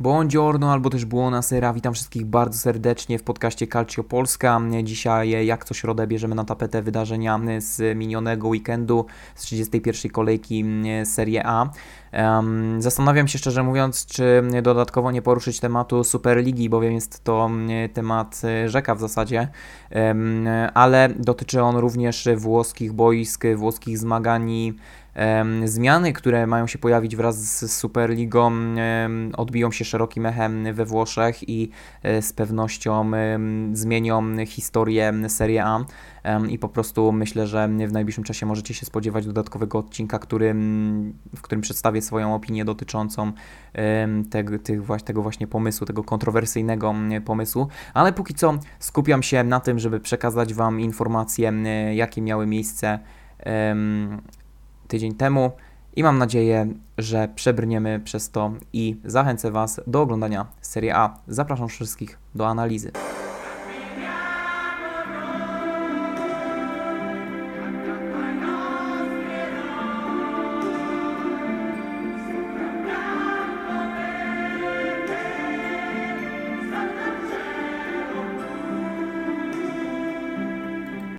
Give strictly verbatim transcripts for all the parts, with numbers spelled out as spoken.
Buongiorno albo też buonasera, witam wszystkich bardzo serdecznie w podcaście Calcio Polska. Dzisiaj jak co środę bierzemy na tapetę wydarzenia z minionego weekendu, z trzydziestej pierwszej kolejki Serie A. Zastanawiam się szczerze mówiąc, czy dodatkowo nie poruszyć tematu Superligi, bowiem jest to temat rzeka w zasadzie, ale dotyczy on również włoskich boisk, włoskich zmagań i zmiany, które mają się pojawić wraz z Superligą, odbiją się szerokim echem we Włoszech i z pewnością zmienią historię Serie A i po prostu myślę, że w najbliższym czasie możecie się spodziewać dodatkowego odcinka, który, w którym przedstawię swoją opinię dotyczącą tego, tego właśnie pomysłu, tego kontrowersyjnego pomysłu, ale póki co skupiam się na tym, żeby przekazać Wam informacje, jakie miały miejsce tydzień temu i mam nadzieję, że przebrniemy przez to i zachęcę Was do oglądania Serie A. Zapraszam wszystkich do analizy.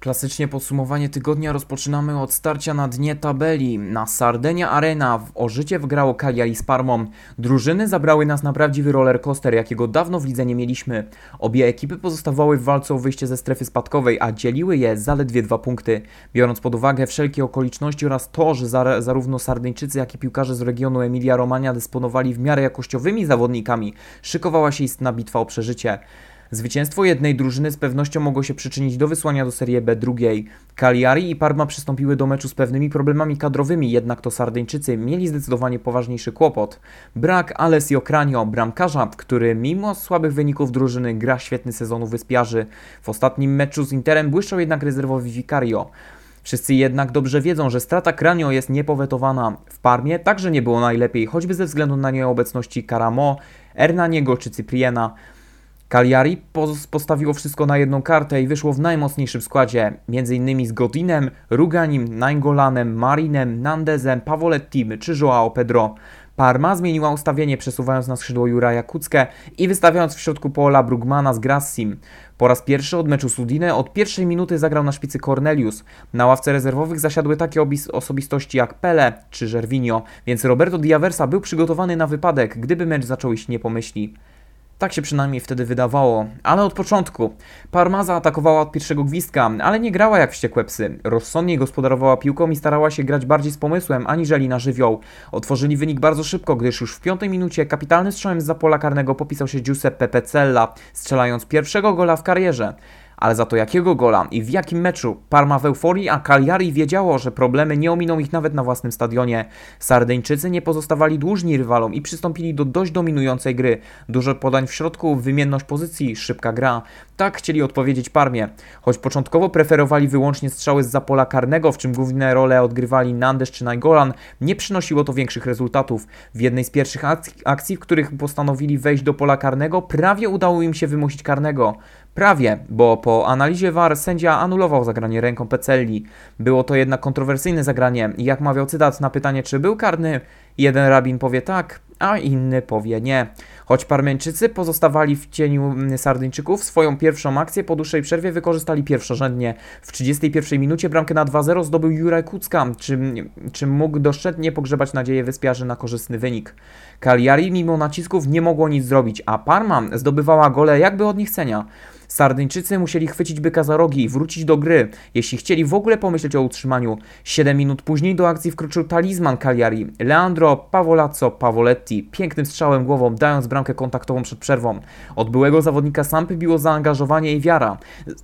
Klasycznie podsumowanie tygodnia rozpoczynamy od starcia na dnie tabeli. Na Sardynia Arena w o życie wgrało Cagliari z Parmą. Drużyny zabrały nas na prawdziwy rollercoaster, jakiego dawno w lidze nie mieliśmy. Obie ekipy pozostawały w walce o wyjście ze strefy spadkowej, a dzieliły je zaledwie dwa punkty. Biorąc pod uwagę wszelkie okoliczności oraz to, że zar- zarówno Sardyńczycy, jak i piłkarze z regionu Emilia-Romagna dysponowali w miarę jakościowymi zawodnikami, szykowała się istna bitwa o przeżycie. Zwycięstwo jednej drużyny z pewnością mogło się przyczynić do wysłania do Serie B drugiej. Cagliari i Parma przystąpiły do meczu z pewnymi problemami kadrowymi, jednak to Sardyńczycy mieli zdecydowanie poważniejszy kłopot. Brak Alessio Cranio, bramkarza, który mimo słabych wyników drużyny gra świetny sezon u Wyspiarzy. W ostatnim meczu z Interem błyszczał jednak rezerwowy Vicario. Wszyscy jednak dobrze wiedzą, że strata Cranio jest niepowetowana. W Parmie także nie było najlepiej, choćby ze względu na nieobecności Caramo, Hernaniego czy Cypriena. Cagliari postawiło wszystko na jedną kartę i wyszło w najmocniejszym składzie, między innymi z Godinem, Ruganim, Naingolanem, Marinem, Nandezem, Pavolettim czy João Pedro. Parma zmieniła ustawienie, przesuwając na skrzydło Jura Jakuckę i wystawiając w środku pola Brugmana z Grassim. Po raz pierwszy od meczu z Udine od pierwszej minuty zagrał na szpicy Cornelius. Na ławce rezerwowych zasiadły takie obis- osobistości jak Pele czy Gervinho, więc Roberto Diaversa był przygotowany na wypadek, gdyby mecz zaczął iść nie po myśli. Tak się przynajmniej wtedy wydawało, ale od początku. Parma zaatakowała od pierwszego gwizdka, ale nie grała jak wściekłe psy. Rozsądnie gospodarowała piłką i starała się grać bardziej z pomysłem, aniżeli na żywioł. Otworzyli wynik bardzo szybko, gdyż już w piątej minucie kapitalnym strzałem zza pola karnego popisał się Giuseppe Pecella, strzelając pierwszego gola w karierze. Ale za to jakiego gola i w jakim meczu? Parma w euforii, a Cagliari wiedziało, że problemy nie ominą ich nawet na własnym stadionie. Sardyńczycy nie pozostawali dłużni rywalom i przystąpili do dość dominującej gry. Dużo podań w środku, wymienność pozycji, szybka gra. Tak chcieli odpowiedzieć Parmie. Choć początkowo preferowali wyłącznie strzały zza pola karnego, w czym główne role odgrywali Nandez czy Nainggolan, nie przynosiło to większych rezultatów. W jednej z pierwszych akcji, w których postanowili wejść do pola karnego, prawie udało im się wymusić karnego. Prawie, bo po analizie V A R sędzia anulował zagranie ręką Pecelli. Było to jednak kontrowersyjne zagranie i jak mawiał cytat na pytanie, czy był karny, jeden rabin powie tak, a inny powie nie. Choć Parmeńczycy pozostawali w cieniu Sardyńczyków, swoją pierwszą akcję po dłuższej przerwie wykorzystali pierwszorzędnie. W trzydziestej pierwszej minucie bramkę na dwa zero zdobył Juraj Kucka, czym, czym mógł doszczętnie pogrzebać nadzieję Wyspiarzy na korzystny wynik. Cagliari mimo nacisków nie mogło nic zrobić, a Parma zdobywała gole jakby od niechcenia. Sardyńczycy musieli chwycić byka za rogi i wrócić do gry, jeśli chcieli w ogóle pomyśleć o utrzymaniu. siedem minut później do akcji wkroczył talizman Cagliari, Leandro Pavolazzo Pavoletti, pięknym strzałem głową, dając bramkę kontaktową przed przerwą. Od byłego zawodnika Sampy biło zaangażowanie i wiara.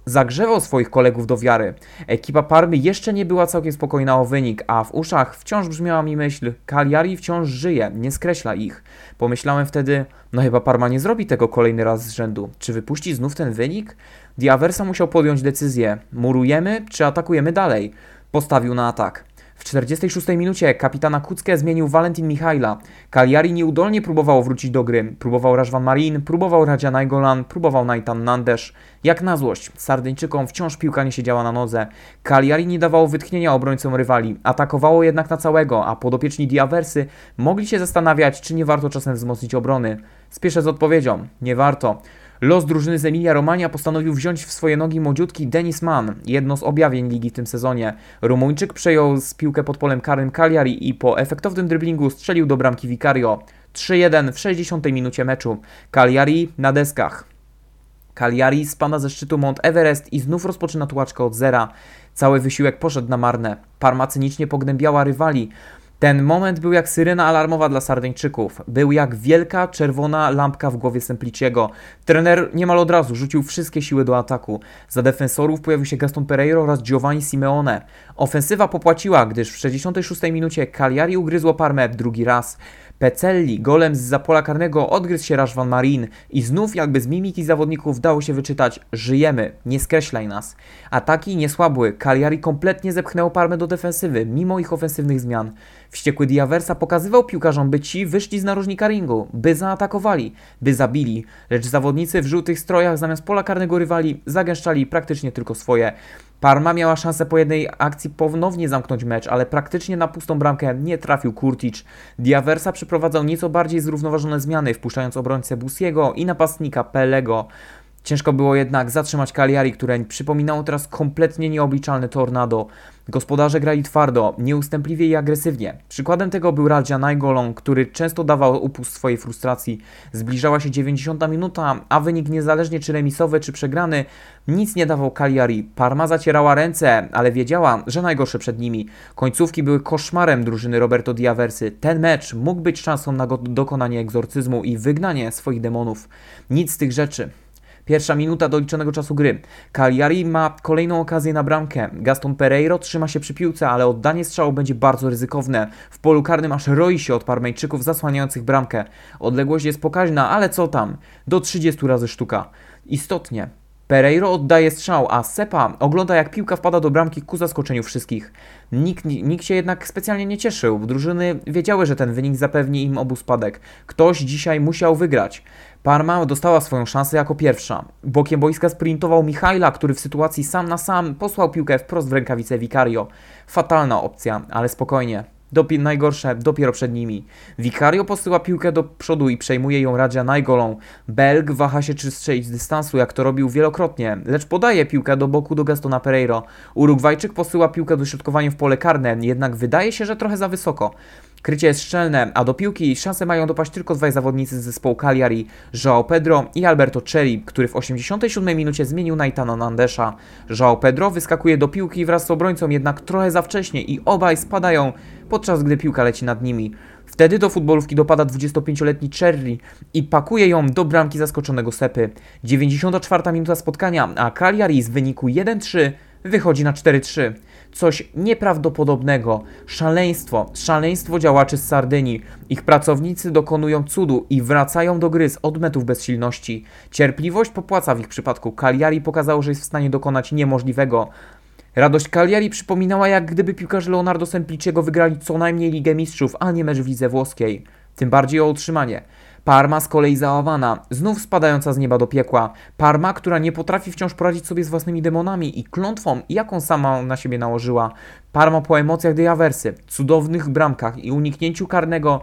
Zagrzewał swoich kolegów do wiary. Ekipa Parmy jeszcze nie była całkiem spokojna o wynik, a w uszach wciąż brzmiała mi myśl, Cagliari wciąż żyje, nie skreśla ich. Pomyślałem wtedy, no chyba Parma nie zrobi tego kolejny raz z rzędu. Czy wypuści znów ten wynik? Diaversa musiał podjąć decyzję, murujemy czy atakujemy dalej. Postawił na atak. W czterdziestej szóstej minucie kapitana Kuckę zmienił Valentin Michaela. Cagliari nieudolnie próbował wrócić do gry. Próbował Rajvan Marin, próbował Radja Nainggolan, próbował Nathan Nandez. Jak na złość, Sardyńczykom wciąż piłka nie siedziała na nodze. Cagliari nie dawało wytchnienia obrońcom rywali. Atakowało jednak na całego, a podopieczni Diaversy mogli się zastanawiać, czy nie warto czasem wzmocnić obrony. Spieszę z odpowiedzią. Nie warto. Los drużyny z Emilia-Romagna postanowił wziąć w swoje nogi młodziutki Denis Mann, jedno z objawień ligi w tym sezonie. Rumuńczyk przejął z piłkę pod polem karnym Cagliari i po efektownym dryblingu strzelił do bramki Vicario. trzy jeden w sześćdziesiątej minucie meczu. Cagliari na deskach. Cagliari spada ze szczytu Mount Everest i znów rozpoczyna tułaczkę od zera. Cały wysiłek poszedł na marne. Parma cynicznie pognębiała rywali. Ten moment był jak syrena alarmowa dla Sardyńczyków. Był jak wielka, czerwona lampka w głowie Sempliciego. Trener niemal od razu rzucił wszystkie siły do ataku. Za defensorów pojawił się Gaston Pereiro oraz Giovanni Simeone. Ofensywa popłaciła, gdyż w sześćdziesiątej szóstej minucie Cagliari ugryzło Parmę drugi raz. Pecelli golem z za pola karnego odgryzł się Rajvan Marin i znów jakby z mimiki zawodników dało się wyczytać: żyjemy, nie skreślaj nas. Ataki nie słabły, Cagliari kompletnie zepchnęło Parmę do defensywy, mimo ich ofensywnych zmian. Wściekły Diaversa pokazywał piłkarzom, by ci wyszli z narożnika ringu, by zaatakowali, by zabili, lecz zawodnicy w żółtych strojach zamiast pola karnego rywali zagęszczali praktycznie tylko swoje. Parma miała szansę po jednej akcji ponownie zamknąć mecz, ale praktycznie na pustą bramkę nie trafił Kurtić. Diaversa przeprowadzał nieco bardziej zrównoważone zmiany, wpuszczając obrońcę Busiego i napastnika Pelego. Ciężko było jednak zatrzymać Cagliari, które przypominało teraz kompletnie nieobliczalne tornado. Gospodarze grali twardo, nieustępliwie i agresywnie. Przykładem tego był Radja Najgolon, który często dawał upust swojej frustracji. Zbliżała się dziewięćdziesiąta minuta, a wynik niezależnie czy remisowy, czy przegrany, nic nie dawał Cagliari. Parma zacierała ręce, ale wiedziała, że najgorsze przed nimi. Końcówki były koszmarem drużyny Roberto Diaversy. Ten mecz mógł być szansą na dokonanie egzorcyzmu i wygnanie swoich demonów. Nic z tych rzeczy. Pierwsza minuta doliczonego czasu gry. Cagliari ma kolejną okazję na bramkę. Gaston Pereiro trzyma się przy piłce, ale oddanie strzału będzie bardzo ryzykowne. W polu karnym aż roi się od Parmejczyków zasłaniających bramkę. Odległość jest pokaźna, ale co tam? Do trzydziestu razy sztuka. Istotnie. Pereiro oddaje strzał, a Sepa ogląda, jak piłka wpada do bramki ku zaskoczeniu wszystkich. Nikt, nikt się jednak specjalnie nie cieszył. Drużyny wiedziały, że ten wynik zapewni im obu spadek. Ktoś dzisiaj musiał wygrać. Parma dostała swoją szansę jako pierwsza. Bokiem boiska sprintował Michaela, który w sytuacji sam na sam posłał piłkę wprost w rękawice Vicario. Fatalna opcja, ale spokojnie. Dopi- najgorsze dopiero przed nimi. Vicario posyła piłkę do przodu i przejmuje ją Radja Najgolą. Belg waha się, czy strzelić z dystansu, jak to robił wielokrotnie, lecz podaje piłkę do boku do Gastona Pereiro. Urugwajczyk posyła piłkę do środkowania w pole karne, jednak wydaje się, że trochę za wysoko. Krycie jest szczelne, a do piłki szanse mają dopaść tylko dwaj zawodnicy z zespołu Cagliari, João Pedro i Alberto Cerri, który w osiemdziesiątej siódmej minucie zmienił Naitana Nandesza. João Pedro wyskakuje do piłki wraz z obrońcą, jednak trochę za wcześnie i obaj spadają, podczas gdy piłka leci nad nimi. Wtedy do futbolówki dopada dwudziestopięcioletni Cerri i pakuje ją do bramki zaskoczonego Sepy. dziewięćdziesiąta czwarta minuta spotkania, a Cagliari z wyniku jeden trzy wychodzi na cztery trzy. Coś nieprawdopodobnego. Szaleństwo. Szaleństwo działaczy z Sardynii. Ich pracownicy dokonują cudu i wracają do gry z odmetów bezsilności. Cierpliwość popłaca w ich przypadku. Cagliari pokazało, że jest w stanie dokonać niemożliwego. Radość Cagliari przypominała, jak gdyby piłkarze Leonardo Sempliciego wygrali co najmniej Ligę Mistrzów, a nie mecz w Lidze Włoskiej. Tym bardziej o utrzymanie. Parma z kolei załamana, znów spadająca z nieba do piekła. Parma, która nie potrafi wciąż poradzić sobie z własnymi demonami i klątwą, jaką sama na siebie nałożyła. Parma po emocjach Diaversy, cudownych bramkach i uniknięciu karnego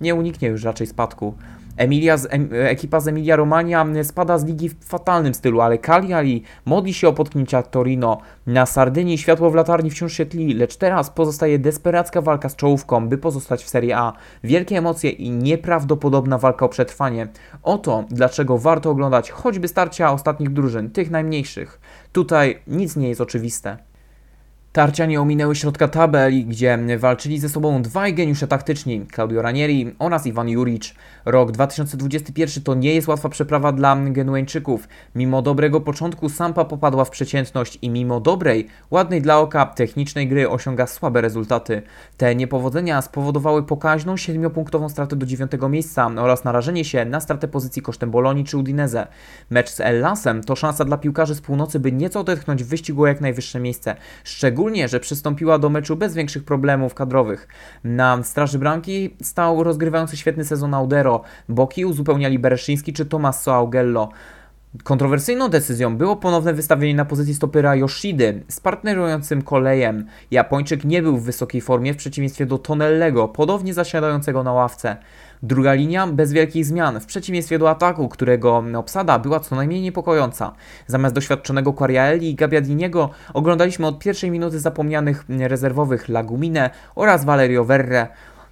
nie uniknie już raczej spadku. Emilia z, em, ekipa z Emilia-Romagna spada z ligi w fatalnym stylu, ale Cagliari modli się o potknięcia Torino. Na Sardynii światło w latarni wciąż się tli, lecz teraz pozostaje desperacka walka z czołówką, by pozostać w Serie A. Wielkie emocje i nieprawdopodobna walka o przetrwanie. Oto dlaczego warto oglądać choćby starcia ostatnich drużyn, tych najmniejszych. Tutaj nic nie jest oczywiste. Tarcia nie ominęły środka tabeli, gdzie walczyli ze sobą dwaj geniusze taktyczni, Claudio Ranieri oraz Ivan Jurić. Rok dwa tysiące dwudziesty pierwszy to nie jest łatwa przeprawa dla Genueńczyków. Mimo dobrego początku Sampa popadła w przeciętność i mimo dobrej, ładnej dla oka technicznej gry osiąga słabe rezultaty. Te niepowodzenia spowodowały pokaźną siedmiopunktową stratę do dziewiątego miejsca oraz narażenie się na stratę pozycji kosztem Bolonii czy Udinese. Mecz z Ellasem to szansa dla piłkarzy z północy, by nieco odetchnąć w wyścigu o jak najwyższe miejsce. Szczególnie Szczególnie, że przystąpiła do meczu bez większych problemów kadrowych. Na straży bramki stał rozgrywający świetny sezon Audero. Boki uzupełniali Bereszyński czy Tommaso Augello. Kontrowersyjną decyzją było ponowne wystawienie na pozycji stopera Yoshidy z partnerującym Kolejem. Japończyk nie był w wysokiej formie w przeciwieństwie do Tonellego, podobnie zasiadającego na ławce. Druga linia bez wielkich zmian, w przeciwieństwie do ataku, którego obsada była co najmniej niepokojąca. Zamiast doświadczonego Quagliarelli i Gabiadiniego oglądaliśmy od pierwszej minuty zapomnianych rezerwowych Laguminę oraz Valerio Verre.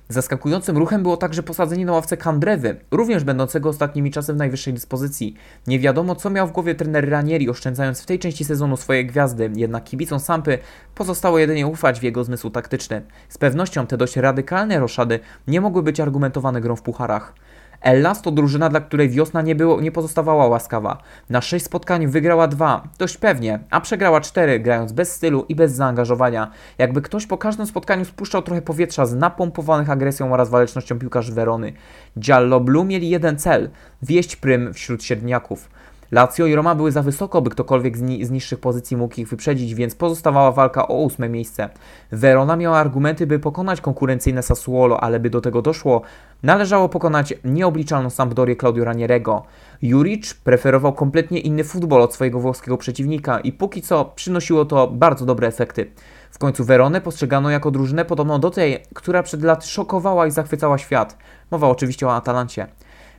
Zaskakującym ruchem było także posadzenie na ławce Kandrewy, również będącego ostatnimi czasy w najwyższej dyspozycji. Nie wiadomo, co miał w głowie trener Ranieri, oszczędzając w tej części sezonu swoje gwiazdy, jednak kibicom Sampy pozostało jedynie ufać w jego zmysł taktyczny. Z pewnością te dość radykalne roszady nie mogły być argumentowane grą w pucharach. Ella to drużyna, dla której wiosna nie, było, nie pozostawała łaskawa. Na sześć spotkań wygrała dwa, dość pewnie, a przegrała cztery, grając bez stylu i bez zaangażowania. Jakby ktoś po każdym spotkaniu spuszczał trochę powietrza z napompowanych agresją oraz walecznością piłkarzy Werony. Giallo Blu mieli jeden cel – wieść prym wśród średniaków. Lazio i Roma były za wysoko, by ktokolwiek z, ni- z niższych pozycji mógł ich wyprzedzić, więc pozostawała walka o ósme miejsce. Verona miała argumenty, by pokonać konkurencyjne Sassuolo, ale by do tego doszło, należało pokonać nieobliczalną Sampdorię Claudio Ranieriego. Jurić preferował kompletnie inny futbol od swojego włoskiego przeciwnika i póki co przynosiło to bardzo dobre efekty. W końcu Veronę postrzegano jako drużynę podobną do tej, która przed lat szokowała i zachwycała świat. Mowa oczywiście o Atalancie.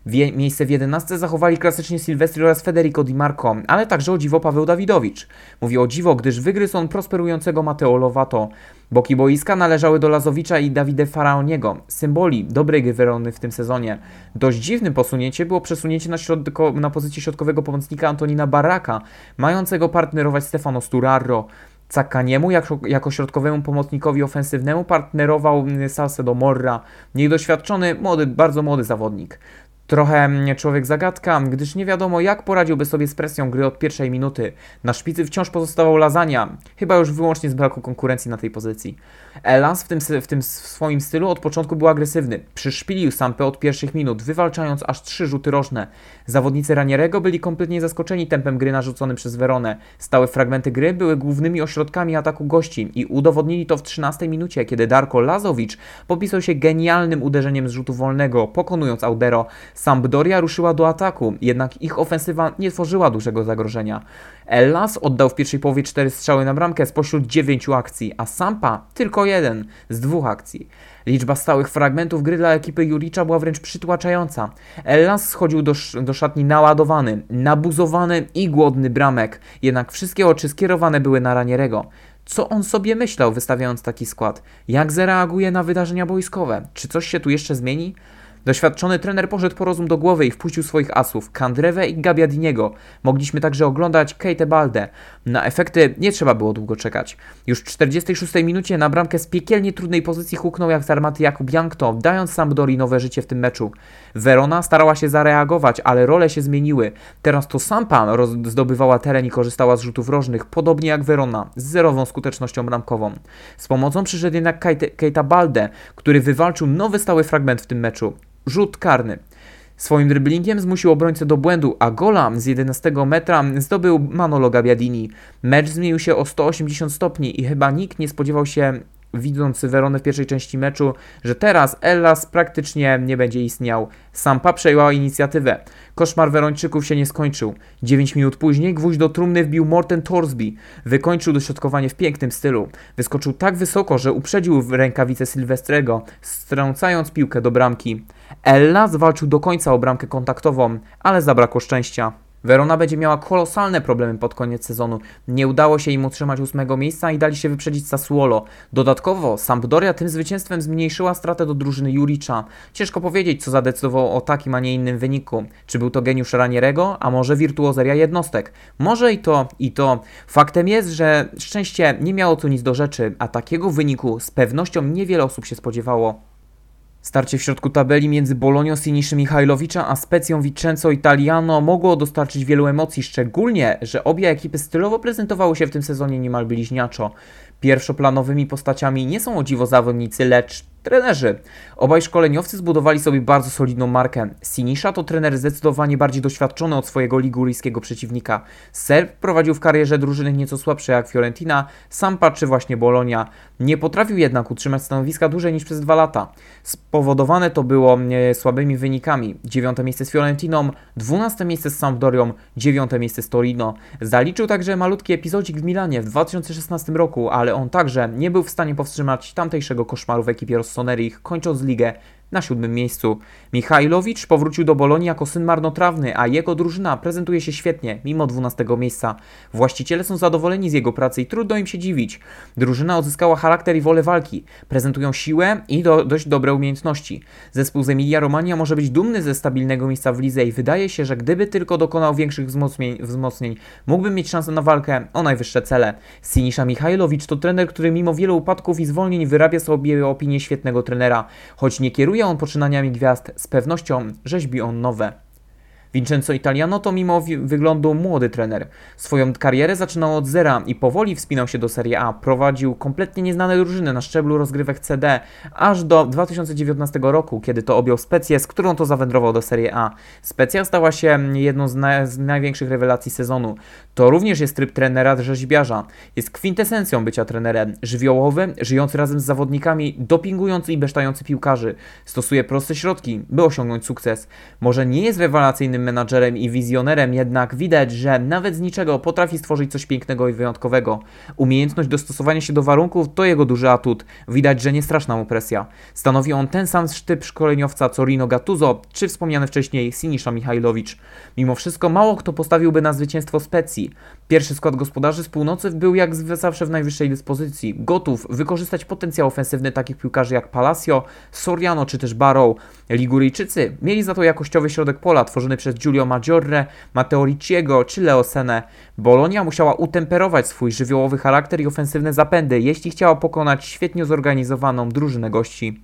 Wie, miejsce w jedenastce zachowali klasycznie Silvestri oraz Federico Di Marco, ale także o dziwo Paweł Dawidowicz. Mówię o dziwo, gdyż wygryzł on prosperującego Mateo Lovato. Boki boiska należały do Lazowicza i Davide Faraoniego, symboli dobrej gry Werony w tym sezonie. Dość dziwnym posunięciem było przesunięcie na, środko, na pozycję środkowego pomocnika Antonina Baraka, mającego partnerować Stefano Sturaro. Caccaniemu jako, jako środkowemu pomocnikowi ofensywnemu partnerował Salcedo Morra, niedoświadczony, młody, bardzo młody zawodnik. Trochę człowiek zagadka, gdyż nie wiadomo, jak poradziłby sobie z presją gry od pierwszej minuty. Na szpicy wciąż pozostawał Lasagna, chyba już wyłącznie z braku konkurencji na tej pozycji. Elas w tym, w tym swoim stylu od początku był agresywny. Przyszpilił Sampę od pierwszych minut, wywalczając aż trzy rzuty rożne. Zawodnicy Ranierego byli kompletnie zaskoczeni tempem gry narzuconym przez Veronę. Stałe fragmenty gry były głównymi ośrodkami ataku gości i udowodnili to w trzynastej minucie, kiedy Darko Lazowicz popisał się genialnym uderzeniem z rzutu wolnego, pokonując Audero. Sampdoria ruszyła do ataku, jednak ich ofensywa nie tworzyła dużego zagrożenia. Hellas oddał w pierwszej połowie cztery strzały na bramkę spośród dziewięciu akcji, a Sampa tylko jeden z dwóch akcji. Liczba stałych fragmentów gry dla ekipy Juricza była wręcz przytłaczająca. Hellas schodził do, sz- do szatni naładowany, nabuzowany i głodny bramek, jednak wszystkie oczy skierowane były na Ranierego. Co on sobie myślał, wystawiając taki skład? Jak zareaguje na wydarzenia boiskowe? Czy coś się tu jeszcze zmieni? Doświadczony trener poszedł po rozum do głowy i wpuścił swoich asów, Kandrewę i Gabiadiniego. Mogliśmy także oglądać Keitę Balde. Na efekty nie trzeba było długo czekać. Już w czterdziestej szóstej minucie na bramkę z piekielnie trudnej pozycji huknął jak z armaty Jakub Jankto, dając Sampdori nowe życie w tym meczu. Verona starała się zareagować, ale role się zmieniły. Teraz to Sampa roz- zdobywała teren i korzystała z rzutów rożnych, podobnie jak Verona, z zerową skutecznością bramkową. Z pomocą przyszedł jednak Keita Balde, który wywalczył nowy stały fragment w tym meczu. Rzut karny. Swoim dribblingiem zmusił obrońcę do błędu, a gola z jedenastego metra zdobył Manolo Gabiadini. Mecz zmienił się o sto osiemdziesiąt stopni i chyba nikt nie spodziewał się, widząc Veronę w pierwszej części meczu, że teraz Hellas praktycznie nie będzie istniał. Sampa przejęła inicjatywę. Koszmar Werończyków się nie skończył. dziewięć minut później gwóźdź do trumny wbił Morten Thorsby. Wykończył dośrodkowanie w pięknym stylu. Wyskoczył tak wysoko, że uprzedził rękawicę Sylwestrego, strącając piłkę do bramki. Hellas walczył do końca o bramkę kontaktową, ale zabrakło szczęścia. Verona będzie miała kolosalne problemy pod koniec sezonu. Nie udało się im utrzymać ósmego miejsca i dali się wyprzedzić Sassuolo. Dodatkowo Sampdoria tym zwycięstwem zmniejszyła stratę do drużyny Juricza. Ciężko powiedzieć, co zadecydowało o takim, a nie innym wyniku. Czy był to geniusz Ranierego, a może wirtuozeria jednostek? Może i to, i to. Faktem jest, że szczęście nie miało tu nic do rzeczy, a takiego wyniku z pewnością niewiele osób się spodziewało. Starcie w środku tabeli między Bolonią Siniszy Mihajlowicza a Specją Vincenzo Italiano mogło dostarczyć wielu emocji, szczególnie, że obie ekipy stylowo prezentowały się w tym sezonie niemal bliźniaczo. Pierwszoplanowymi postaciami nie są o dziwo zawodnicy, lecz Trenerzy. Obaj szkoleniowcy zbudowali sobie bardzo solidną markę. Sinisza to trener zdecydowanie bardziej doświadczony od swojego liguryjskiego przeciwnika. Serb prowadził w karierze drużyny nieco słabsze jak Fiorentina, Sampa czy właśnie Bolonia. Nie potrafił jednak utrzymać stanowiska dłużej niż przez dwa lata. Spowodowane to było słabymi wynikami. Dziewiąte miejsce z Fiorentiną, dwunaste miejsce z Sampdorią, dziewiąte miejsce z Torino. Zaliczył także malutki epizodzik w Milanie w dwa tysiące szesnastym roku, ale on także nie był w stanie powstrzymać tamtejszego koszmaru w ekipie Rossoneri, kończąc ligę na siódmym miejscu. Mihajlović powrócił do Bolonii jako syn marnotrawny, a jego drużyna prezentuje się świetnie, mimo dwunastego miejsca. Właściciele są zadowoleni z jego pracy i trudno im się dziwić. Drużyna odzyskała charakter i wolę walki. Prezentują siłę i do, dość dobre umiejętności. Zespół z Emilia-Romagna może być dumny ze stabilnego miejsca w lidze i wydaje się, że gdyby tylko dokonał większych wzmocnień, wzmocnień mógłby mieć szansę na walkę o najwyższe cele. Siniša Mihajlović to trener, który mimo wielu upadków i zwolnień wyrabia sobie opinię świetnego trenera. Choć nie kieruje on poczynaniami gwiazd, z pewnością rzeźbi on nowe. Vincenzo Italiano to mimo wyglądu młody trener. Swoją karierę zaczynał od zera i powoli wspinał się do Serie A. Prowadził kompletnie nieznane drużyny na szczeblu rozgrywek C D aż do dwa tysiące dziewiętnastego roku, kiedy to objął Specję, z którą to zawędrował do Serie A. Specja stała się jedną z, na- z największych rewelacji sezonu. To również jest tryb trenera rzeźbiarza. Jest kwintesencją bycia trenerem. Żywiołowy, żyjący razem z zawodnikami, dopingujący i besztający piłkarzy. Stosuje proste środki, by osiągnąć sukces. Może nie jest rewelacyjnym menadżerem i wizjonerem, jednak widać, że nawet z niczego potrafi stworzyć coś pięknego i wyjątkowego. Umiejętność dostosowania się do warunków to jego duży atut. Widać, że nie straszna mu presja. Stanowi on ten sam sztyp szkoleniowca co Rino Gattuso, czy wspomniany wcześniej Siniša Mihajlović. Mimo wszystko mało kto postawiłby na zwycięstwo Specji. Pierwszy skład gospodarzy z północy był jak zawsze w najwyższej dyspozycji. Gotów wykorzystać potencjał ofensywny takich piłkarzy jak Palacio, Soriano czy też Barrow. Liguryjczycy mieli za to jakościowy środek pola, tworzony przez Giulio Maggiore, Matteo Ricciego czy Leo Senę. Bolonia musiała utemperować swój żywiołowy charakter i ofensywne zapędy, jeśli chciała pokonać świetnie zorganizowaną drużynę gości.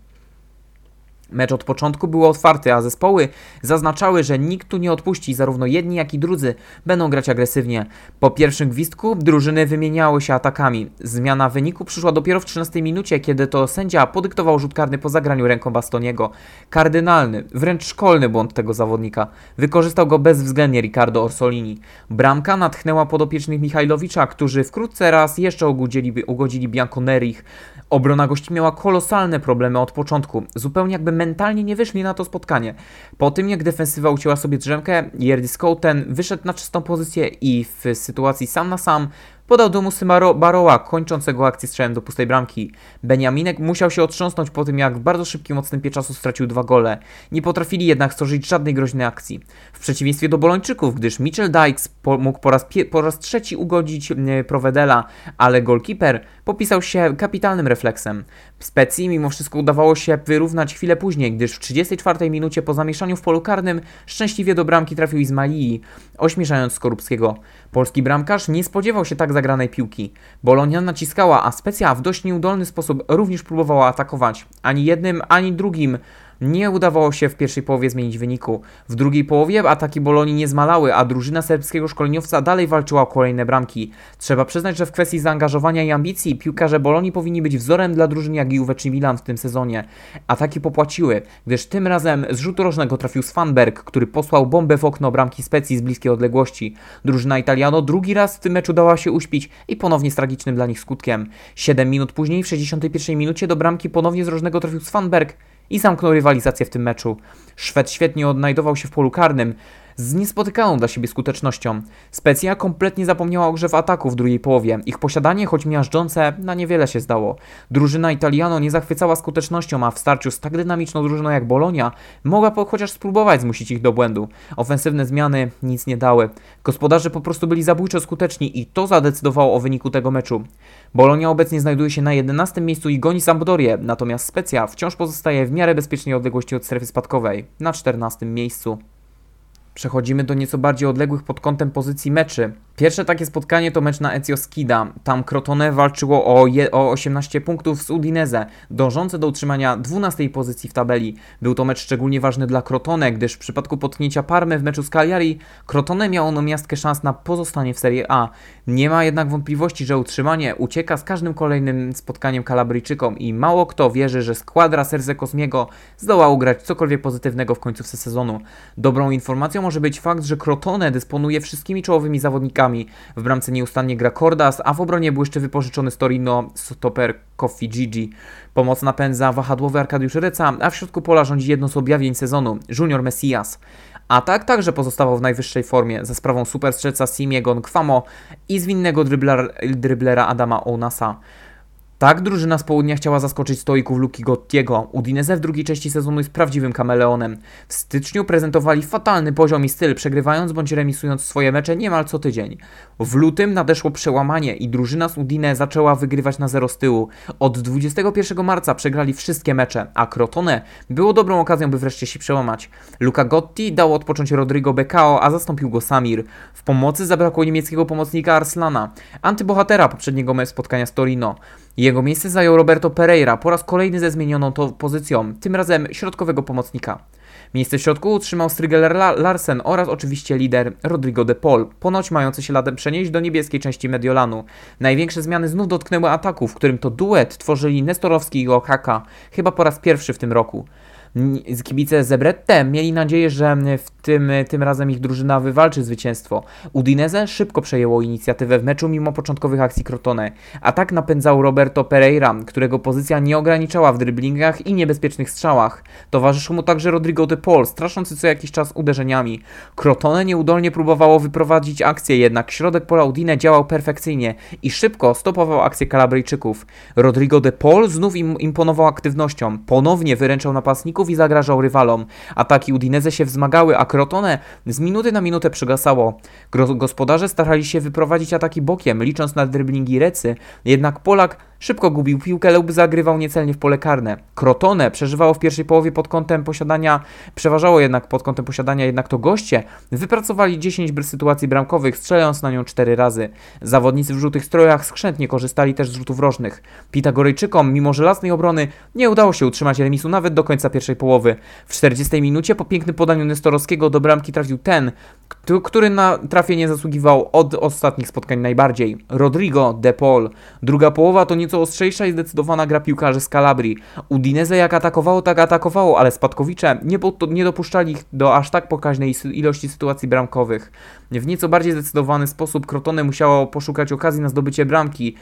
Mecz od początku był otwarty, a zespoły zaznaczały, że nikt tu nie odpuści. Zarówno jedni, jak i drudzy będą grać agresywnie. Po pierwszym gwizdku drużyny wymieniały się atakami. Zmiana wyniku przyszła dopiero w trzynastej minucie, kiedy to sędzia podyktował rzut karny po zagraniu ręką Bastoniego. Kardynalny, wręcz szkolny błąd tego zawodnika. Wykorzystał go bezwzględnie Riccardo Orsolini. Bramka natchnęła podopiecznych Mihajlowicza, którzy wkrótce raz jeszcze ugodzili, ugodzili Bianconerich. Obrona gości miała kolosalne problemy od początku. Zupełnie jakby mentalnie nie wyszli na to spotkanie. Po tym, jak defensywa ucięła sobie drzemkę, Jerdis Kouten wyszedł na czystą pozycję i w sytuacji sam na sam podał do musy Barrowa, kończącego akcję strzałem do pustej bramki. Beniaminek musiał się otrząsnąć po tym, jak w bardzo szybkim odstępie czasu stracił dwa gole. Nie potrafili jednak stworzyć żadnej groźnej akcji. W przeciwieństwie do Bolończyków, gdyż Mitchell Dykes po, mógł po raz, pie, po raz trzeci ugodzić nie, Provedela, ale golkiper popisał się kapitalnym refleksem. Specji mimo wszystko udawało się wyrównać chwilę później, gdyż w trzydziestej czwartej minucie po zamieszaniu w polu karnym szczęśliwie do bramki trafił Izmaili, ośmieszając Skorupskiego. Polski bramkarz nie spodziewał się tak zagranej piłki. Bolonia naciskała, a Specja w dość nieudolny sposób również próbowała atakować. Ani jednym, ani drugim nie udawało się w pierwszej połowie zmienić wyniku. W drugiej połowie ataki Bolonii nie zmalały, a drużyna serbskiego szkoleniowca dalej walczyła o kolejne bramki. Trzeba przyznać, że w kwestii zaangażowania i ambicji piłkarze Bolonii powinni być wzorem dla drużyn jak Juve czy Milan w tym sezonie. Ataki popłaciły, gdyż tym razem z rzutu rożnego trafił Svanberg, który posłał bombę w okno bramki Specji z bliskiej odległości. Drużyna Italiano drugi raz w tym meczu dała się uśpić i ponownie z tragicznym dla nich skutkiem. siedem minut później, w sześćdziesiątej pierwszej minucie do bramki ponownie z rożnego trafił Svanberg i zamknął rywalizację w tym meczu. Szwed świetnie odnajdował się w polu karnym z niespotykaną dla siebie skutecznością. Specja kompletnie zapomniała o grze w ataku w drugiej połowie. Ich posiadanie, choć miażdżące, na niewiele się zdało. Drużyna Italiano nie zachwycała skutecznością, a w starciu z tak dynamiczną drużyną jak Bolonia mogła po, chociaż spróbować zmusić ich do błędu. Ofensywne zmiany nic nie dały. Gospodarze po prostu byli zabójczo skuteczni i to zadecydowało o wyniku tego meczu. Bolonia obecnie znajduje się na jedenastym miejscu i goni Sampdorię, natomiast Specja wciąż pozostaje w miarę bezpiecznej odległości od strefy spadkowej, na czternastym miejscu. Przechodzimy do nieco bardziej odległych pod kątem pozycji meczy. Pierwsze takie spotkanie to mecz na Ezio Skida. Tam Crotone walczyło o, je, o osiemnaście punktów z Udinese, dążące do utrzymania dwunastej pozycji w tabeli. Był to mecz szczególnie ważny dla Crotone, gdyż w przypadku potknięcia Parmy w meczu z Cagliari, Crotone miało ono miastkę szans na pozostanie w Serie A. Nie ma jednak wątpliwości, że utrzymanie ucieka z każdym kolejnym spotkaniem Kalabryjczykom i mało kto wierzy, że składra Serse Kosmiego zdoła ugrać cokolwiek pozytywnego w końcówce sezonu. Dobrą informacją może być fakt, że Crotone dysponuje wszystkimi czołowymi zawodnikami. W bramce nieustannie gra Cordas, a w obronie błyszczy wypożyczony z Torino stoper Koffi Gigi. Pomoc napędza wahadłowy Arkadiusz Ryca, a w środku pola rządzi jedno z objawień sezonu – Junior Messias. Atak także pozostawał w najwyższej formie za sprawą superstrzelca Simiego Nkwamo i zwinnego drybler, dryblera Adama Onasa. Tak drużyna z południa chciała zaskoczyć stoików Luki Gottiego. Udinese w drugiej części sezonu jest prawdziwym kameleonem. W styczniu prezentowali fatalny poziom i styl, przegrywając bądź remisując swoje mecze niemal co tydzień. W lutym nadeszło przełamanie i drużyna z Udine zaczęła wygrywać na zero z tyłu. Od dwudziestego pierwszego marca przegrali wszystkie mecze, a Crotone było dobrą okazją, by wreszcie się przełamać. Luka Gotti dał odpocząć Rodrigo Becao, a zastąpił go Samir. W pomocy zabrakło niemieckiego pomocnika Arslana, antybohatera poprzedniego spotkania z Torino. Jego miejsce zajął Roberto Pereira, po raz kolejny ze zmienioną to pozycją, tym razem środkowego pomocnika. Miejsce w środku utrzymał Strygler Larsen oraz oczywiście lider Rodrigo De Paul, ponoć mający się latem przenieść do niebieskiej części Mediolanu. Największe zmiany znów dotknęły ataku, w którym to duet tworzyli Nestorowski i Okaka, chyba po raz pierwszy w tym roku. Kibice Zebrette mieli nadzieję, że w tym, tym razem ich drużyna wywalczy zwycięstwo. Udinese szybko przejęło inicjatywę w meczu mimo początkowych akcji Crotone. Atak napędzał Roberto Pereira, którego pozycja nie ograniczała w dryblingach i niebezpiecznych strzałach. Towarzyszył mu także Rodrigo De Paul, straszący co jakiś czas uderzeniami. Crotone nieudolnie próbowało wyprowadzić akcję, jednak środek pola Udine działał perfekcyjnie i szybko stopował akcję Kalabryjczyków. Rodrigo De Paul znów im imponował aktywnością, ponownie wyręczał napastników i zagrażał rywalom. Ataki Udinese się wzmagały, a Crotone z minuty na minutę przygasało. Gospodarze starali się wyprowadzić ataki bokiem, licząc na dryblingi Recy, jednak Polak szybko gubił piłkę lub zagrywał niecelnie w pole karne. Crotone przeżywało w pierwszej połowie pod kątem posiadania, przeważało jednak pod kątem posiadania, jednak to goście wypracowali dziesięć sytuacji bramkowych, strzelając na nią cztery razy. Zawodnicy w żółtych strojach skrzętnie korzystali też z rzutów rożnych. Pitagorejczykom, mimo żelaznej obrony, nie udało się utrzymać remisu nawet do końca pierwszej połowy. W czterdziestej minucie po pięknym podaniu Nestorowskiego do bramki trafił ten, który na trafienie zasługiwał od ostatnich spotkań najbardziej. Rodrigo De Paul. Druga połowa to nieco ostrzejsza i zdecydowana gra piłkarzy z Kalabrii. Udinese jak atakowało, tak atakowało, ale spadkowicze nie, nie dopuszczali ich do aż tak pokaźnej ilości sytuacji bramkowych. W nieco bardziej zdecydowany sposób Crotone musiało poszukać okazji na zdobycie bramki.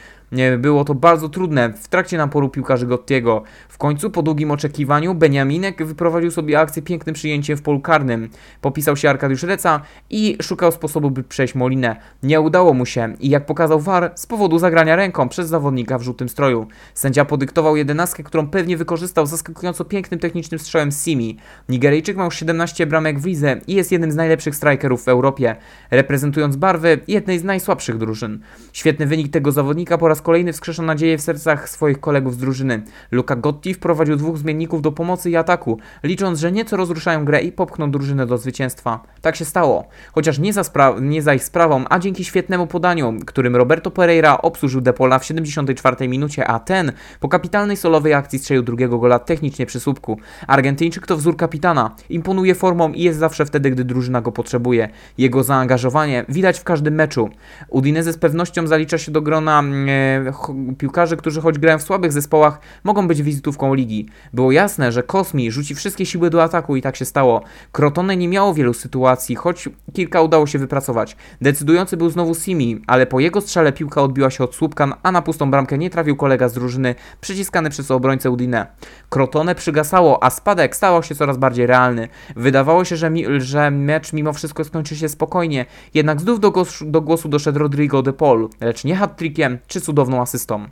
Było to bardzo trudne w trakcie naporu piłkarzy Gottiego. W końcu po długim oczekiwaniu Beniaminek wyprowadził sobie akcję pięknym przyjęciem w polu karnym. Popisał się Arkadiusz Reca i szukał sposobu, by przejść Molinę. Nie udało mu się i jak pokazał V A R, z powodu zagrania ręką przez zawodnika w żółtym stroju. Sędzia podyktował jedenastkę, którą pewnie wykorzystał zaskakująco pięknym technicznym strzałem Simi. Nigeryjczyk ma już siedemnaście bramek w lidze i jest jednym z najlepszych strajkerów w Europie, reprezentując barwy jednej z najsłabszych drużyn. Świetny wynik tego zawodnika po raz kolejny wskrzesza nadzieję w sercach swoich kolegów z drużyny. Luka Gotti wprowadził dwóch zmienników do pomocy i ataku, licząc, że nieco rozruszają grę i popchną drużynę do zwycięstwa. Tak się stało, chociaż nie za, spra- nie za ich sprawą, a dzięki świetnemu podaniu, którym Roberto Pereira obsłużył De Paula w siedemdziesiątej czwartej minucie, a ten po kapitalnej solowej akcji strzelił drugiego gola technicznie przy słupku. Argentyńczyk to wzór kapitana, imponuje formą i jest zawsze wtedy, gdy drużyna go potrzebuje. Jego zaangażowanie widać w każdym meczu. Udinese z pewnością zalicza się do grona e, piłkarzy, którzy choć grają w słabych zespołach, mogą być wizytówką ligi. Było jasne, że Kosmi rzuci wszystkie siły do ataku i tak się stało. Crotone nie miało wielu sytuacji, choć kilka udało się wypracować. Decydujący był znowu Simi, ale po jego strzale piłka odbiła się od słupka, a na pustą bramkę nie trafił kolega z drużyny, przyciskany przez obrońcę Udine. Crotone przygasało, a spadek stawał się coraz bardziej realny. Wydawało się, że, mi, że mecz mimo wszystko skończy się spokojnie, jednak znów do, gos, do głosu doszedł Rodrigo De Paul, lecz nie hat-trickiem czy cudowną asystą.